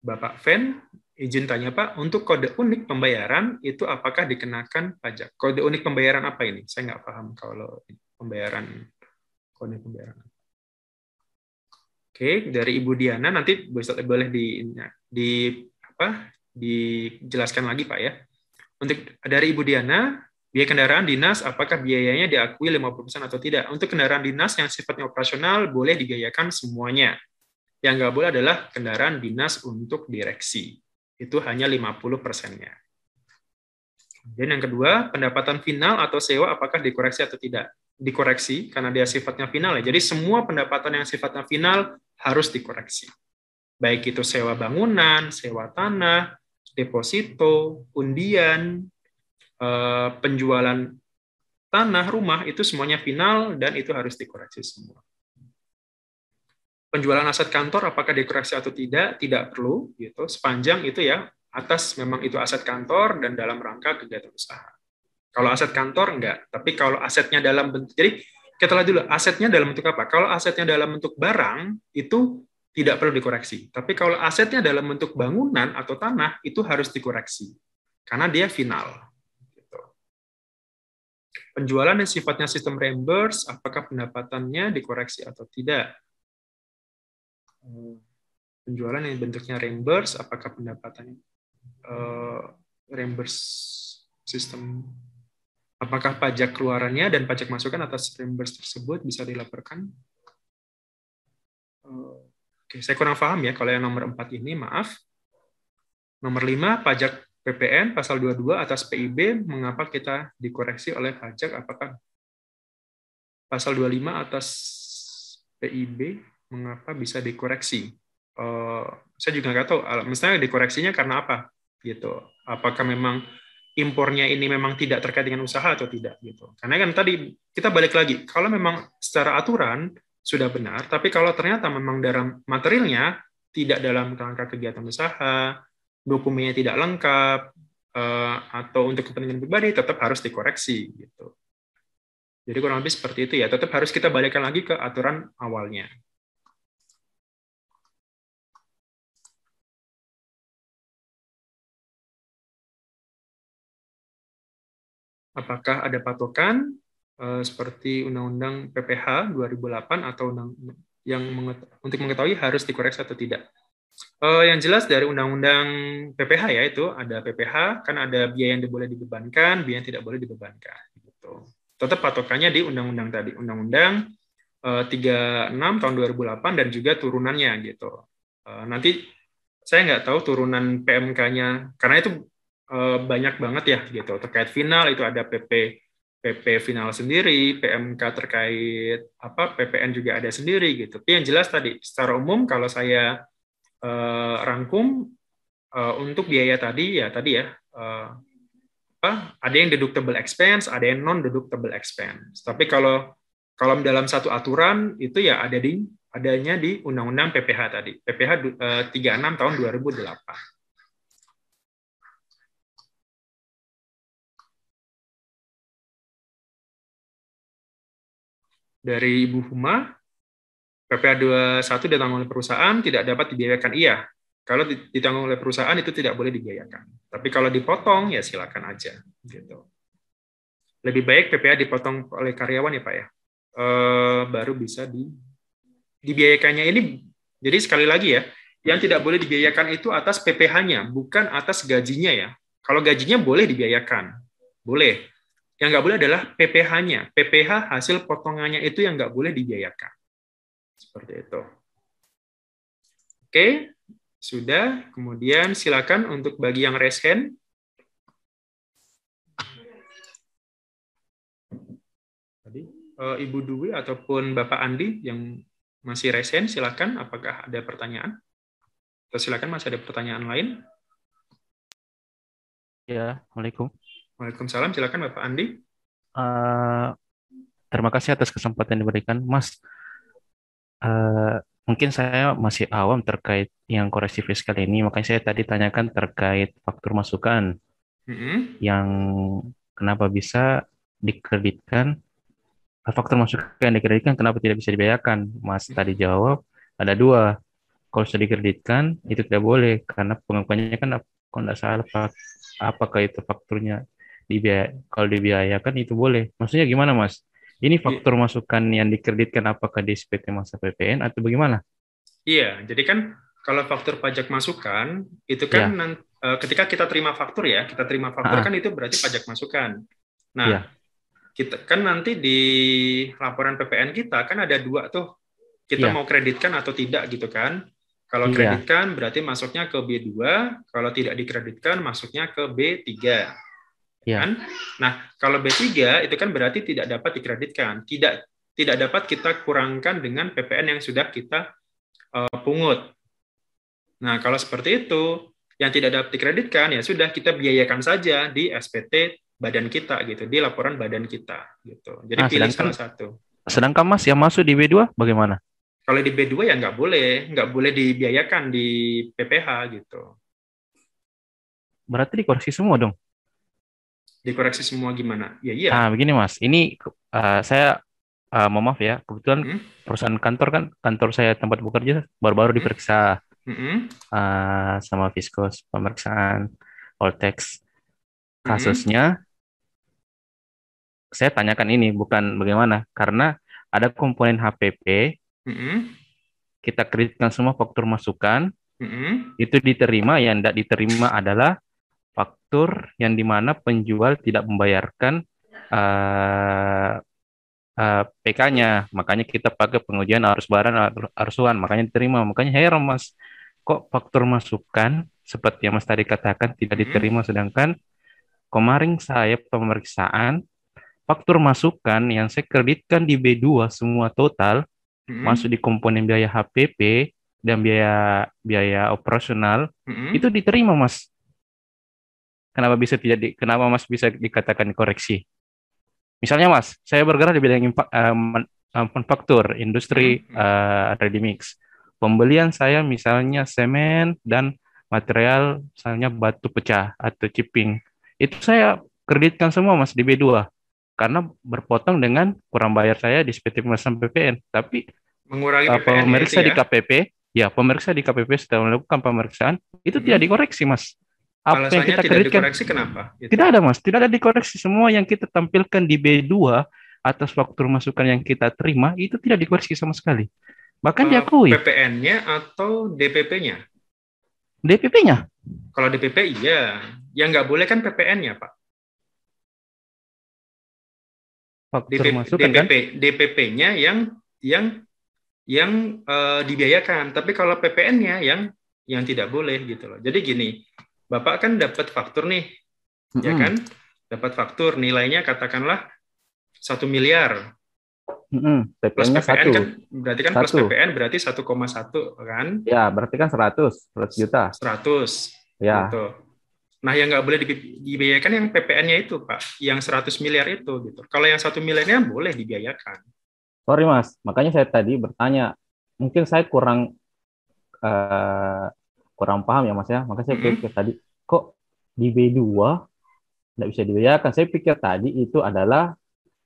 Bapak Fen, izin tanya Pak, untuk kode unik pembayaran itu apakah dikenakan pajak? Kode unik pembayaran apa ini? Saya nggak paham kalau pembayaran kode pembayaran. Oke, dari Ibu Diana nanti boleh di di apa? Dijelaskan lagi Pak ya. Untuk dari Ibu Diana, biaya kendaraan dinas apakah biayanya diakui lima puluh persen atau tidak? Untuk kendaraan dinas yang sifatnya operasional boleh dibiayakan semuanya. Yang nggak boleh adalah kendaraan dinas untuk direksi. Itu hanya lima puluh persen-nya. Dan yang kedua, pendapatan final atau sewa apakah dikoreksi atau tidak? Dikoreksi karena dia sifatnya final ya. Jadi semua pendapatan yang sifatnya final harus dikoreksi. Baik itu sewa bangunan, sewa tanah, deposito, undian, penjualan tanah, rumah, itu semuanya final dan itu harus dikoreksi semua. Penjualan aset kantor apakah dikoreksi atau tidak? Tidak perlu, gitu. Sepanjang itu ya, atas memang itu aset kantor dan dalam rangka kegiatan usaha. Kalau aset kantor enggak, tapi kalau asetnya dalam bentuk, jadi kita lihat dulu asetnya dalam bentuk apa? Kalau asetnya dalam bentuk barang itu tidak perlu dikoreksi. Tapi kalau asetnya dalam bentuk bangunan atau tanah, itu harus dikoreksi. Karena dia final. Penjualan yang sifatnya sistem reimburse, apakah pendapatannya dikoreksi atau tidak? Penjualan yang bentuknya reimburse, apakah pendapatannya uh, reimburse sistem? Apakah pajak keluarannya dan pajak masukan atas reimburse tersebut bisa dilaporkan? Uh, Saya kurang paham ya kalau yang nomor empat ini, maaf. Nomor lima, pajak P P N, Pasal dua puluh dua atas P I B, mengapa kita dikoreksi oleh pajak? Apakah Pasal dua puluh lima atas P I B, mengapa bisa dikoreksi? Uh, saya juga nggak tahu, misalnya dikoreksinya karena apa? Gitu. Apakah memang impornya ini memang tidak terkait dengan usaha atau tidak? Gitu. Karena kan tadi kita balik lagi, kalau memang secara aturan, sudah benar, tapi kalau ternyata memang dalam materialnya tidak dalam rangka kegiatan usaha, dokumennya tidak lengkap, atau untuk kepentingan pribadi, tetap harus dikoreksi. Gitu. Jadi kurang lebih seperti itu ya, tetap harus kita balikkan lagi ke aturan awalnya. apakah ada patokan eh, seperti Undang-Undang P P H dua ribu delapan atau undang yang menget- untuk mengetahui harus dikoreksi atau tidak. Eh, yang jelas dari Undang-Undang P P H ya itu ada P P H, kan ada biaya yang boleh dibebankan, biaya yang tidak boleh dibebankan. Gitu. Tetap patokannya di Undang-Undang tadi, Undang-Undang eh, tiga puluh enam tahun dua ribu delapan dan juga turunannya gitu. Eh, nanti saya nggak tahu turunan P M K-nya, karena itu e, banyak banget ya, gitu. Terkait final itu ada P P P P final sendiri, P M K terkait apa P P N juga ada sendiri, gitu. Tapi yang jelas tadi, secara umum kalau saya e, rangkum e, untuk biaya tadi ya tadi ya, e, apa, ada yang deductible expense, ada yang non deductible expense. Tapi kalau kalau dalam satu aturan itu ya ada di adanya di Undang-Undang P P H tadi, P P H tiga puluh enam tahun dua ribu delapan. Dari Ibu Huma, P P H dua puluh satu ditanggung oleh perusahaan, tidak dapat dibiayakan. Iya, kalau ditanggung oleh perusahaan itu tidak boleh dibiayakan. Tapi kalau dipotong, ya silakan aja. Gitu. Lebih baik P P H dipotong oleh karyawan ya Pak ya, e, baru bisa di dibiayakannya ini, jadi sekali lagi ya, yang tidak boleh dibiayakan itu atas P P H-nya, bukan atas gajinya ya. Kalau gajinya boleh dibiayakan, boleh. Yang nggak boleh adalah P P H-nya. P P H hasil potongannya itu yang nggak boleh dibiayakan. Seperti itu. Oke, sudah. Kemudian silakan untuk bagi yang raise hand. Tadi Ibu Dwi ataupun Bapak Andi yang masih resen, silakan. Apakah ada pertanyaan? Atau silakan masih ada pertanyaan lain? Ya, Assalamualaikum. Waalaikumsalam. Silakan Bapak Andi. Uh, terima kasih atas kesempatan yang diberikan, Mas. Uh, mungkin saya masih awam terkait yang koreksi fiskal ini, makanya saya tadi tanyakan terkait faktur masukan mm-hmm. yang kenapa bisa dikreditkan. Faktor masukan yang dikreditkan kenapa tidak bisa dibayarkan? Mas tadi jawab ada dua. Kalau sudah dikreditkan itu tidak boleh karena pengakuannya kan kalau tidak salah apakah itu fakturnya dibiaya, kalau dibiayakan itu boleh. Maksudnya gimana Mas? Ini faktor masukan yang dikreditkan apakah di S P T masa P P N atau bagaimana? Iya, jadi kan kalau faktur pajak masukan itu kan ya. Ketika kita terima faktur ya, kita terima faktur ah. kan itu berarti pajak masukan. Nah, ya. Kita kan nanti di laporan P P N kita kan ada dua tuh. Kita yeah. mau kreditkan atau tidak gitu kan. Kalau kreditkan yeah. berarti masuknya ke B dua, kalau tidak dikreditkan masuknya ke B tiga. Yeah. Kan? Nah, kalau B tiga itu kan berarti tidak dapat dikreditkan. Tidak tidak dapat kita kurangkan dengan P P N yang sudah kita uh, pungut. Nah, kalau seperti itu yang tidak dapat dikreditkan ya sudah kita biayakan saja di S P T badan kita gitu, di laporan badan kita gitu. Jadi nah, pilih salah satu. Sedangkan Mas yang masuk di B dua bagaimana? Kalau di B dua ya nggak boleh, nggak boleh dibiayakan di P P H gitu. Berarti dikoreksi semua dong? Dikoreksi semua gimana? Ya iya. Nah begini Mas, ini uh, saya uh, mohon maaf ya, kebetulan hmm? perusahaan kantor kan, kantor saya tempat bekerja baru-baru hmm? diperiksa hmm? Uh, sama Fiskos pemeriksaan all tax kasusnya. Hmm. Saya tanyakan ini bukan bagaimana, karena ada komponen H P P, mm-hmm. kita kreditkan semua faktur masukan, mm-hmm. itu diterima, yang tidak diterima adalah faktur yang dimana penjual tidak membayarkan uh, uh, P K-nya, makanya kita pakai pengujian arus barang, arus uang, makanya diterima, makanya heran Mas, kok faktur masukan seperti yang Mas tadi katakan tidak mm-hmm. diterima, sedangkan kemarin saya pemeriksaan, faktur masukan yang saya kreditkan di B dua semua total mm-hmm. masuk di komponen biaya H P P dan biaya biaya operasional mm-hmm. itu diterima Mas. Kenapa bisa tidak di, kenapa Mas bisa dikatakan koreksi? Misalnya Mas, saya bergerak di bidang impak, uh, manufaktur, industri mm-hmm. uh, ready mix. Pembelian saya misalnya semen dan material misalnya batu pecah atau chipping. Itu saya kreditkan semua Mas di B dua. Karena berpotong dengan kurang bayar saya di S P T pemeriksaan P P N, tapi mengurangi P P N pemeriksa ya? Di K P P, ya pemeriksa di K P P setelah melakukan pemeriksaan itu hmm. tidak dikoreksi Mas. Apa alasannya yang kita tidak kreditkan, dikoreksi kenapa? Gitu. Tidak ada, Mas. Tidak ada dikoreksi. Semua yang kita tampilkan di B dua atas faktur masukan yang kita terima, itu tidak dikoreksi sama sekali. Bahkan uh, diakui. P P N-nya atau D P P-nya? D P P-nya. Kalau D P P, iya. Yang nggak boleh kan P P N-nya, Pak. Faktur D P P, masukan, D P P, kan? D P P-nya yang yang yang uh, dibiayakan. Tapi kalau P P N-nya yang yang tidak boleh, gitu loh. Jadi gini, Bapak kan dapat faktur nih, mm-hmm. ya kan? Dapat faktur, nilainya katakanlah satu miliar. Mm-hmm. Plus P P N satu. Kan, berarti kan satu. Plus P P N berarti satu koma satu kan? Ya, berarti kan seratus, seratus juta. seratus, ya. Gitu. Nah, yang nggak boleh dibiayakan yang P P N-nya itu, Pak. Yang seratus miliar itu, gitu. Kalau yang satu miliarnya boleh dibiayakan. Sorry, Mas. Makanya saya tadi bertanya. Mungkin saya kurang... Uh, kurang paham ya Mas ya, maka saya pikir mm-hmm. tadi kok di B dua nggak bisa dibiayakan. Saya pikir tadi itu adalah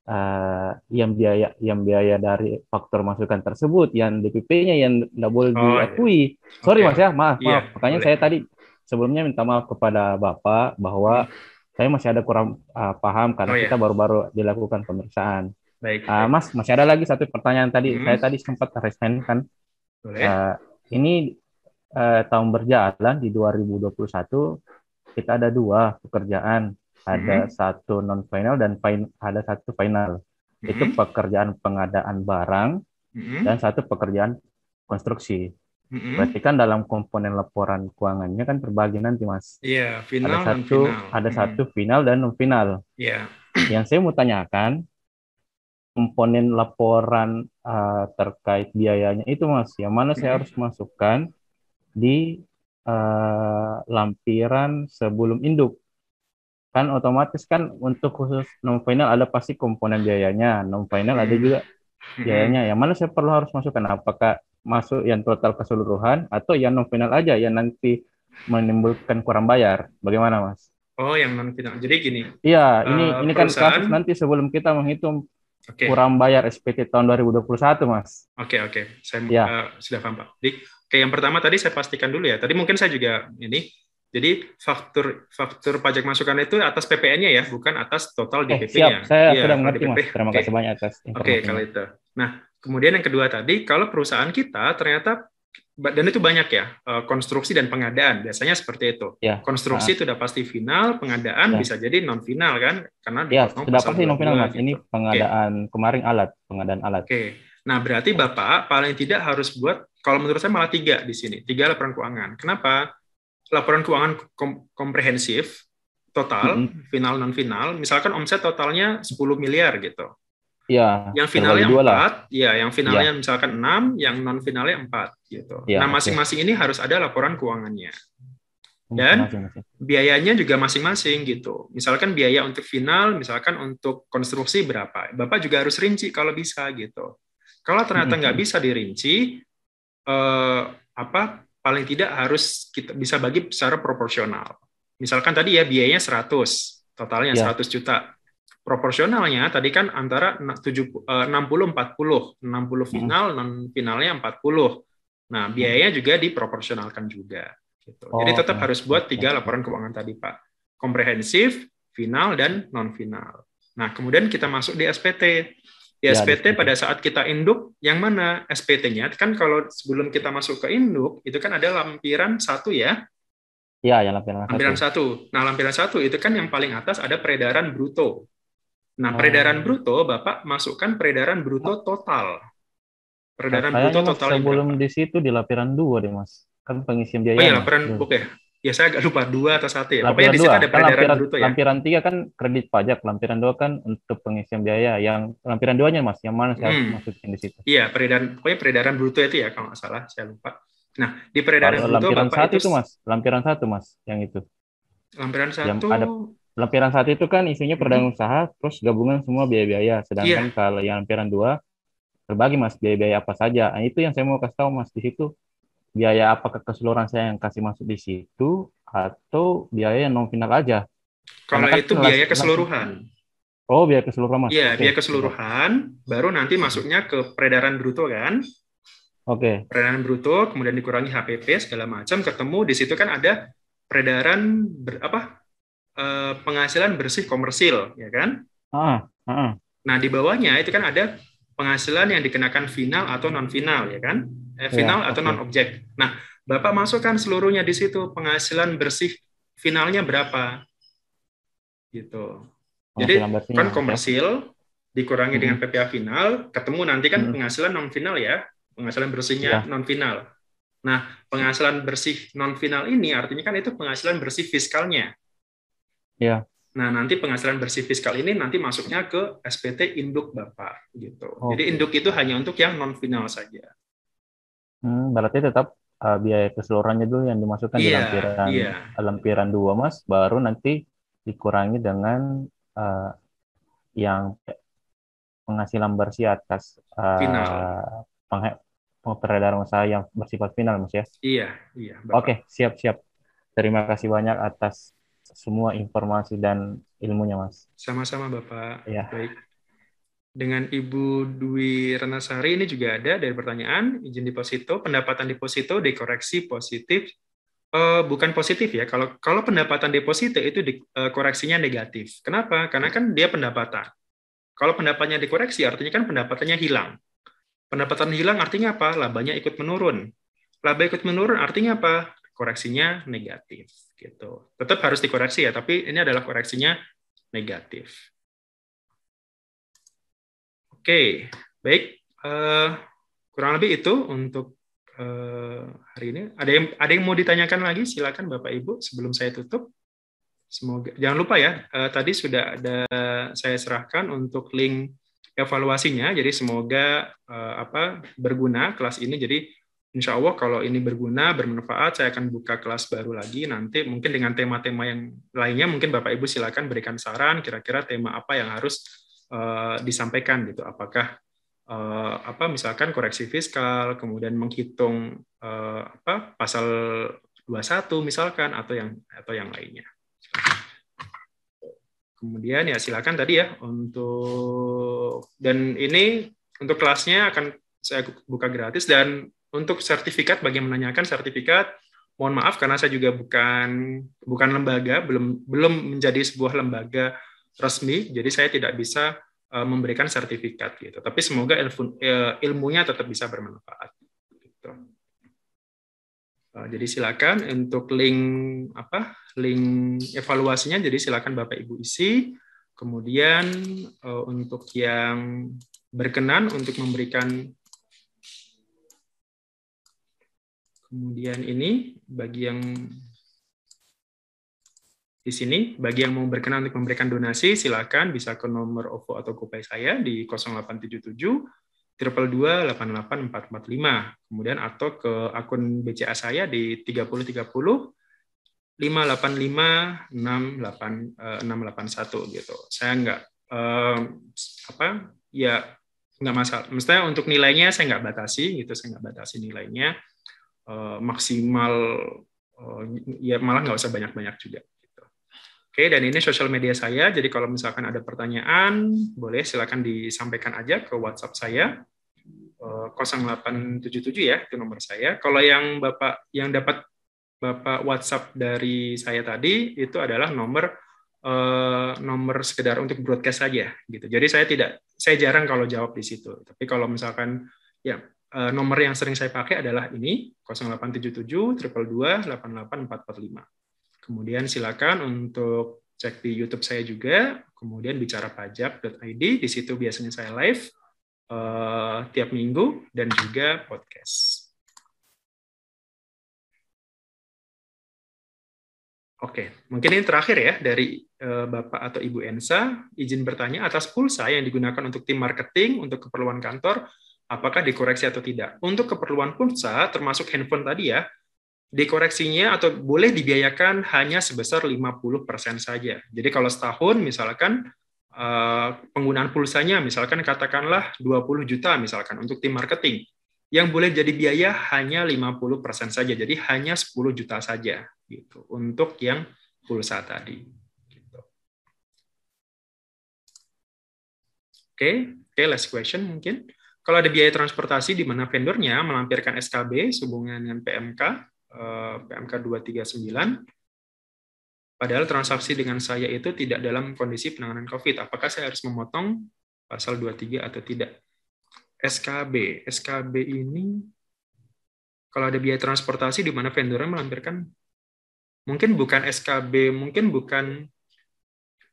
uh, yang biaya yang biaya dari faktor masukan tersebut, yang D P P-nya yang nggak boleh oh, diakui. Iya. Sorry okay. Mas ya, maaf, maaf. Yeah, makanya boleh. Saya tadi sebelumnya minta maaf kepada Bapak bahwa saya masih ada kurang uh, paham karena oh, kita yeah. baru-baru dilakukan pemeriksaan. Baik, uh, baik. Mas, masih ada lagi satu pertanyaan tadi. Mm-hmm. Saya tadi sempat resmen kan. Uh, ini Eh, tahun berjalan di dua ribu dua puluh satu kita ada dua pekerjaan, ada mm-hmm. satu non final dan fin- ada satu final. Mm-hmm. Itu pekerjaan pengadaan barang mm-hmm. dan satu pekerjaan konstruksi. Mm-hmm. Berarti kan dalam komponen laporan keuangannya kan terbagi nanti, Mas. Iya, yeah, final ada satu, dan final. Ada mm-hmm. satu final dan non final. Iya. Yeah. Yang saya mau tanyakan komponen laporan uh, terkait biayanya itu, Mas, yang mana mm-hmm. saya harus masukkan di uh, lampiran sebelum induk. Kan otomatis kan untuk khusus non-final ada pasti komponen biayanya, non-final hmm. ada juga biayanya. Yang mana saya perlu harus masukkan? Apakah masuk yang total keseluruhan atau yang non-final aja yang nanti menimbulkan kurang bayar? Bagaimana, Mas? Oh, yang non-final. Jadi gini. Iya, ini uh, ini kan perusahaan... kasus nanti sebelum kita menghitung okay. kurang bayar S P T tahun dua ribu dua puluh satu, Mas. Oke, okay, oke. Okay. Saya ya. uh, sudah paham, Pak. Jadi, oke, yang pertama tadi saya pastikan dulu ya. Tadi mungkin saya juga ini. Jadi faktur faktur pajak masukan itu atas P P N-nya ya, bukan atas total D P P-nya. Eh, siap, saya ya, sudah mengerti, Mas. Terima kasih banyak atas informasinya. Oke, kalau itu. Nah, kemudian yang kedua tadi, kalau perusahaan kita ternyata, dan itu banyak ya, konstruksi dan pengadaan. Biasanya seperti itu. Ya, konstruksi nah. itu sudah pasti final, pengadaan ya. Bisa jadi non-final kan? Karena ya, sudah pasti non-final, Mas. Gitu. Ini pengadaan oke. kemarin alat, pengadaan alat. Oke. Nah, berarti Bapak paling tidak harus buat, kalau menurut saya malah tiga di sini, tiga laporan keuangan. Kenapa? Laporan keuangan kom- komprehensif, total, mm-hmm. final, non-final, misalkan omset totalnya sepuluh miliar gitu. Ya, yang finalnya empat, ya, yang finalnya ya. Misalkan enam, yang non-finalnya empat gitu. Ya, nah, masing-masing okay. ini harus ada laporan keuangannya. Dan masing-masing. Biayanya juga masing-masing gitu. Misalkan biaya untuk final, misalkan untuk konstruksi berapa. Bapak juga harus rinci kalau bisa gitu. Kalau ternyata nggak mm-hmm. bisa dirinci, eh, apa paling tidak harus kita bisa bagi secara proporsional. Misalkan tadi ya biayanya seratus, totalnya yeah. seratus juta. Proporsionalnya tadi kan antara enam puluh empat puluh, enam puluh final, mm-hmm. non finalnya empat puluh. Nah, biayanya juga diproporsionalkan juga. Gitu. Oh, jadi tetap okay. harus buat tiga laporan keuangan tadi, Pak. Komprehensif, final, dan non final. Nah, kemudian kita masuk di S P T. Di S P T pada saat kita induk, yang mana S P T-nya? Kan kalau sebelum kita masuk ke induk, itu kan ada lampiran satu ya? Iya, yang lampiran, lampiran satu. satu. Nah, lampiran satu itu kan yang paling atas ada peredaran bruto. Nah, oh. peredaran bruto, Bapak masukkan peredaran bruto total. Peredaran nah, bruto total. Sebelum di situ di lampiran dua deh, Mas. Kan pengisian biaya. Oh iya, lampiran, oke. Okay. Ya, saya agak lupa dua atau satu ya. Pokoknya di situ ada peredaran kan bruto ya. Lampiran tiga kan kredit pajak, lampiran dua kan untuk pengisian biaya. Yang lampiran duanya, Mas, yang mana saya hmm. masukin di situ? Iya, peredaran pokoknya peredaran bruto itu ya kalau nggak salah, saya lupa. Nah, di peredaran bruto lampiran satu itu, itu Mas, lampiran satu Mas, yang itu. Lampiran satu. Yang ada lampiran satu itu kan isinya perdagangan hmm. usaha terus gabungan semua biaya-biaya. Sedangkan yeah. kalau yang lampiran dua terbagi, Mas, biaya-biaya apa saja. Nah, itu yang saya mau kasih tahu, Mas, di situ. Biaya apakah keseluruhan saya yang kasih masuk di situ atau biaya yang non final aja? Kalau karena itu kan biaya keseluruhan. Oh, biaya keseluruhan, Mas. Iya, okay. biaya keseluruhan baru nanti masuknya ke peredaran bruto kan? Oke. Okay. Peredaran bruto kemudian dikurangi H P P segala macam, ketemu di situ kan ada peredaran ber, apa eh, penghasilan bersih komersil, ya kan? Ah, ah, ah. Nah di bawahnya itu kan ada penghasilan yang dikenakan final atau non final, ya kan? Eh, final ya, atau okay. non objek. Nah Bapak masukkan seluruhnya di situ, penghasilan bersih finalnya berapa, gitu. Jadi kan komersil dikurangi hmm. dengan P P H final, ketemu nanti kan hmm. penghasilan non final ya, penghasilan bersihnya ya. non final. Nah, penghasilan bersih non final ini artinya kan itu penghasilan bersih fiskalnya. Ya. Nah, nanti penghasilan bersih fiskal ini nanti masuknya ke S P T induk Bapak, gitu. Oh. Jadi induk itu hanya untuk yang non final saja. Hmm, berarti tetap uh, biaya keseluruhannya dulu yang dimasukkan yeah, di lampiran yeah. lampiran dua, Mas, baru nanti dikurangi dengan uh, yang penghasilan bersih atas uh, final. Peng- peredaran usaha yang bersifat final, Mas, ya? Iya, iya. Oke, siap-siap. Terima kasih banyak atas semua informasi dan ilmunya, Mas. Sama-sama, Bapak. Ya. Baik. Dengan Ibu Dwi Renasari ini juga ada dari pertanyaan, izin deposito, pendapatan deposito dikoreksi positif, uh, bukan positif ya, kalau kalau pendapatan deposito itu di, uh, koreksinya negatif. Kenapa? Karena kan dia pendapatan. Kalau pendapatnya dikoreksi, artinya kan pendapatannya hilang. Pendapatan hilang artinya apa? Labanya ikut menurun. Laba ikut menurun artinya apa? Koreksinya negatif, gitu. Tetap harus dikoreksi ya, tapi ini adalah koreksinya negatif. Oke, baik. Uh, kurang lebih itu untuk uh, hari ini. Ada yang ada yang mau ditanyakan lagi? Silakan Bapak Ibu sebelum saya tutup. Semoga jangan lupa ya, eh, tadi sudah ada saya serahkan untuk link evaluasinya, jadi semoga eh, apa berguna kelas ini. Jadi insya Allah kalau ini berguna, bermanfaat, saya akan buka kelas baru lagi nanti mungkin dengan tema-tema yang lainnya. Mungkin Bapak Ibu silakan berikan saran kira-kira tema apa yang harus eh, disampaikan gitu. Apakah eh, apa misalkan koreksi fiskal, kemudian menghitung eh, apa pasal dua puluh satu misalkan atau yang atau yang lainnya. Kemudian ya silakan tadi ya untuk dan ini untuk kelasnya akan saya buka gratis, dan untuk sertifikat bagi yang menanyakan sertifikat mohon maaf karena saya juga bukan bukan lembaga, belum belum menjadi sebuah lembaga resmi, jadi saya tidak bisa memberikan sertifikat gitu, tapi semoga ilmu, ilmunya tetap bisa bermanfaat gitu. Jadi silakan untuk link apa link evaluasinya, jadi silakan Bapak Ibu isi. Kemudian untuk yang berkenan untuk memberikan, kemudian ini bagi yang di sini, bagi yang mau berkenan untuk memberikan donasi silakan bisa ke nomor OVO atau GoPay saya di nol delapan tujuh tujuh dua dua delapan delapan empat empat lima, kemudian atau ke akun B C A saya di tiga nol tiga nol lima delapan lima enam delapan enam delapan satu gitu. Saya nggak eh, apa ya nggak masalah. Mestinya untuk nilainya saya nggak batasi gitu, saya nggak batasi nilainya eh, maksimal eh, ya malah nggak usah banyak-banyak juga. Oke, dan ini sosial media saya, jadi kalau misalkan ada pertanyaan, boleh silakan disampaikan aja ke WhatsApp saya, nol delapan tujuh tujuh ya, itu nomor saya. Kalau yang Bapak yang dapat Bapak WhatsApp dari saya tadi, itu adalah nomor nomor sekedar untuk broadcast saja, gitu. Jadi saya tidak, saya jarang kalau jawab di situ, tapi kalau misalkan, ya, nomor yang sering saya pakai adalah ini, nol delapan tujuh tujuh dua dua dua delapan delapan empat empat lima. Kemudian silakan untuk cek di YouTube saya juga, kemudian bicarapajak dot i d, di situ biasanya saya live uh, tiap minggu, dan juga podcast. Oke, mungkin ini terakhir ya, dari uh, Bapak atau Ibu Ensa, izin bertanya atas pulsa yang digunakan untuk tim marketing, untuk keperluan kantor, apakah dikoreksi atau tidak? Untuk keperluan pulsa, termasuk handphone tadi ya, dikoreksinya atau boleh dibiayakan hanya sebesar lima puluh persen saja. Jadi kalau setahun misalkan penggunaan pulsanya misalkan katakanlah dua puluh juta misalkan untuk tim marketing, yang boleh jadi biaya hanya lima puluh persen saja. Jadi hanya sepuluh juta saja gitu untuk yang pulsa tadi. Gitu. Oke, oke, last question mungkin. Kalau ada biaya transportasi di mana vendornya melampirkan S K B sehubungan dengan P M K P M K dua tiga sembilan Padahal transaksi dengan saya itu tidak dalam kondisi penanganan COVID. Apakah saya harus memotong pasal dua puluh tiga atau tidak? S K B. S K B ini, kalau ada biaya transportasi di mana vendornya melampirkan, mungkin bukan S K B, mungkin bukan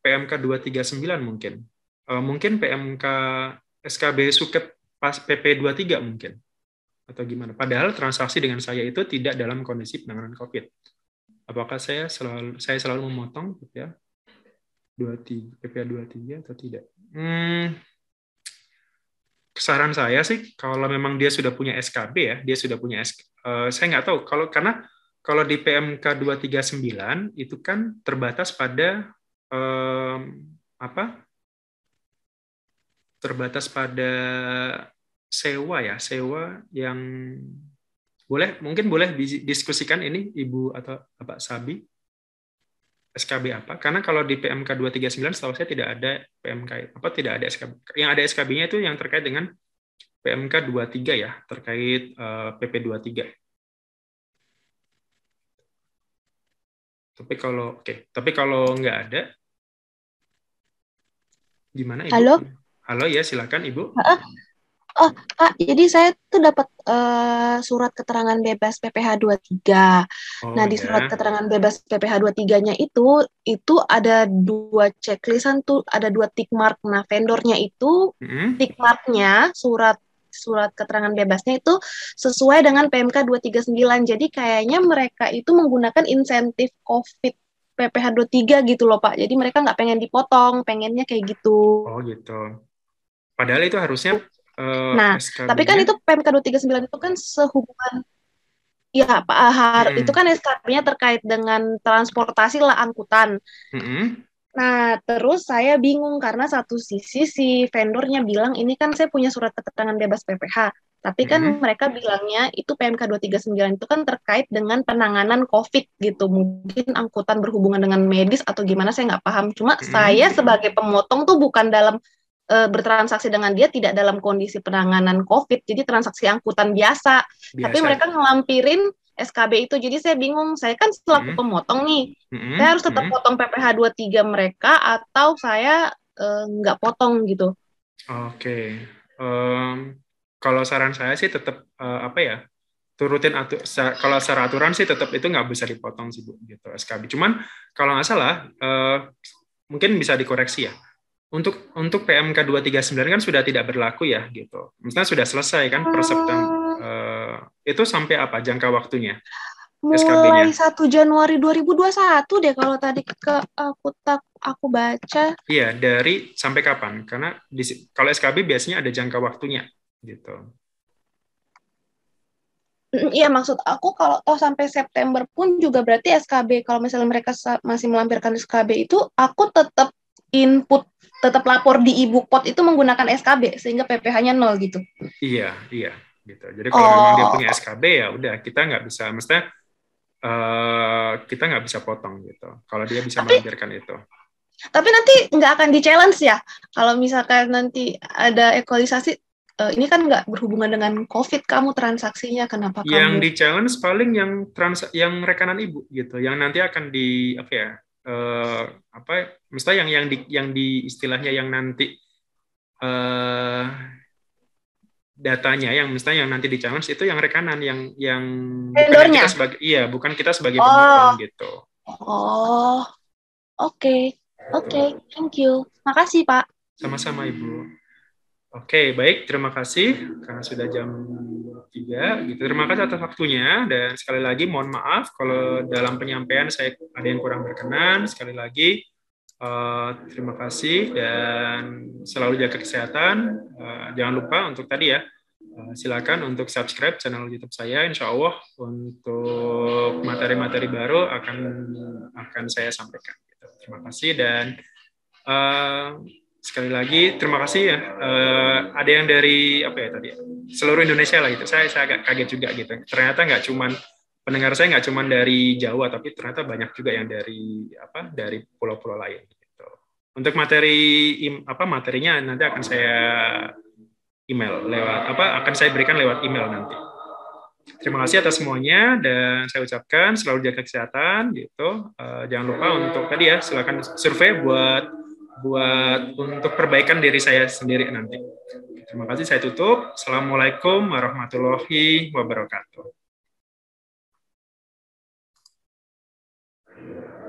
P M K dua tiga sembilan mungkin. Mungkin P M K S K B Suket pas P P dua puluh tiga mungkin. Atau gimana? Padahal transaksi dengan saya itu tidak dalam kondisi penanganan COVID. Apakah saya selalu saya selalu memotong ya P P H dua puluh tiga atau tidak? Hmm, saran saya sih kalau memang dia sudah punya S K B ya, dia sudah punya S K B, uh, saya nggak tahu kalau karena kalau di P M K dua tiga sembilan itu kan terbatas pada um, apa? Terbatas pada sewa ya, sewa yang boleh, mungkin boleh didiskusikan ini Ibu atau Bapak Sabi, S K B apa? Karena kalau di P M K dua tiga sembilan setahu saya tidak ada P M K, apa tidak ada S K B. Yang ada S K B-nya itu yang terkait dengan P M K dua puluh tiga ya, terkait uh, P P dua puluh tiga. Tapi kalau oke, okay. Tapi kalau nggak ada gimana Ibu? Halo? Halo ya, silakan Ibu. Uh-uh. Oh, Pak, jadi saya tuh dapat uh, surat keterangan bebas P P H dua puluh tiga. Oh, nah, ya. Di surat keterangan bebas P P H dua puluh tiga-nya itu, itu ada dua checklistan tuh, ada dua tick mark. Nah, vendornya itu, mm-hmm. tick mark-nya, surat surat keterangan bebasnya itu sesuai dengan P M K dua tiga sembilan. Jadi kayaknya mereka itu menggunakan insentif COVID P P H dua puluh tiga gitu loh, Pak. Jadi mereka nggak pengen dipotong, pengennya kayak gitu. Oh, gitu. Padahal itu harusnya... Uh, nah, S K B tapi kan itu P M K dua tiga sembilan itu kan sehubungan ya Pak Ahar, hmm. itu kan S K B-nya terkait dengan transportasi lah, angkutan. Hmm. Nah, terus saya bingung karena satu sisi si vendornya bilang ini kan saya punya surat keterangan bebas P P H, tapi kan hmm. mereka bilangnya itu P M K dua tiga sembilan itu kan terkait dengan penanganan COVID gitu, mungkin angkutan berhubungan dengan medis atau gimana, saya nggak paham. Cuma hmm. saya sebagai pemotong tuh bukan dalam E, bertransaksi dengan dia tidak dalam kondisi penanganan COVID, jadi transaksi angkutan biasa. biasa. Tapi mereka ngelampirin S K B itu, jadi saya bingung. Saya kan selaku hmm. pemotong nih, hmm. saya harus tetap hmm. potong P P H dua puluh tiga mereka atau saya e, nggak potong gitu. Oke, okay. um, kalau saran saya sih tetap uh, apa ya, turutin atur. Kalau secara aturan sih tetap itu nggak bisa dipotong sih Bu, gitu S K B. Cuman kalau nggak salah, uh, mungkin bisa dikoreksi ya. Untuk untuk P M K dua tiga sembilan kan sudah tidak berlaku ya gitu. Maksudnya sudah selesai kan per September. Uh, itu sampai apa jangka waktunya? Mulai S K B-nya? satu Januari dua ribu dua puluh satu deh kalau tadi ke aku tak aku baca. Iya, dari sampai kapan? Karena di, kalau S K B biasanya ada jangka waktunya gitu. Iya, maksud aku kalau toh sampai September pun juga berarti S K B, kalau misalnya mereka masih melampirkan S K B itu aku tetap input, tetap lapor di ibu pot itu menggunakan S K B sehingga P P H-nya nol gitu. Iya, iya, gitu. Jadi kalau oh. memang dia punya S K B ya udah kita nggak bisa, maksudnya uh, kita nggak bisa potong gitu. Kalau dia bisa tapi, melampirkan itu. Tapi nanti nggak akan di challenge ya. Kalau misalkan nanti ada equalisasi, uh, ini kan nggak berhubungan dengan COVID kamu transaksinya, kenapa yang kamu? Yang di challenge paling yang trans, yang rekanan ibu gitu, yang nanti akan di apa ya? Uh, apa mestinya yang yang di yang di istilahnya yang nanti uh, datanya yang mestinya yang nanti di challenge itu yang rekanan yang yang bukan kita sebagai iya bukan kita sebagai oh. pemotong gitu. Oh. Oke. Okay. Oke, okay. Thank you. Makasih, Pak. Sama-sama, Ibu. Oke, okay, baik, terima kasih karena sudah jam tiga, gitu. Terima kasih atas waktunya dan sekali lagi mohon maaf kalau dalam penyampaian saya ada yang kurang berkenan. Sekali lagi uh, terima kasih dan selalu jaga kesehatan. Uh, jangan lupa untuk tadi ya uh, silakan untuk subscribe channel YouTube saya. Insya Allah untuk materi-materi baru akan akan saya sampaikan. Gitu. Terima kasih dan uh, sekali lagi terima kasih ya uh, ada yang dari apa ya tadi seluruh Indonesia lah gitu, saya saya agak kaget juga gitu, ternyata nggak cuman pendengar saya nggak cuman dari Jawa tapi ternyata banyak juga yang dari apa dari pulau-pulau lain gitu. Untuk materi im, apa materinya nanti akan saya email lewat apa akan saya berikan lewat email nanti. Terima kasih atas semuanya, dan saya ucapkan selalu jaga kesehatan gitu. Uh, jangan lupa untuk tadi ya, silakan survei buat buat untuk perbaikan diri saya sendiri nanti. Terima kasih, saya tutup. Assalamualaikum warahmatullahi wabarakatuh.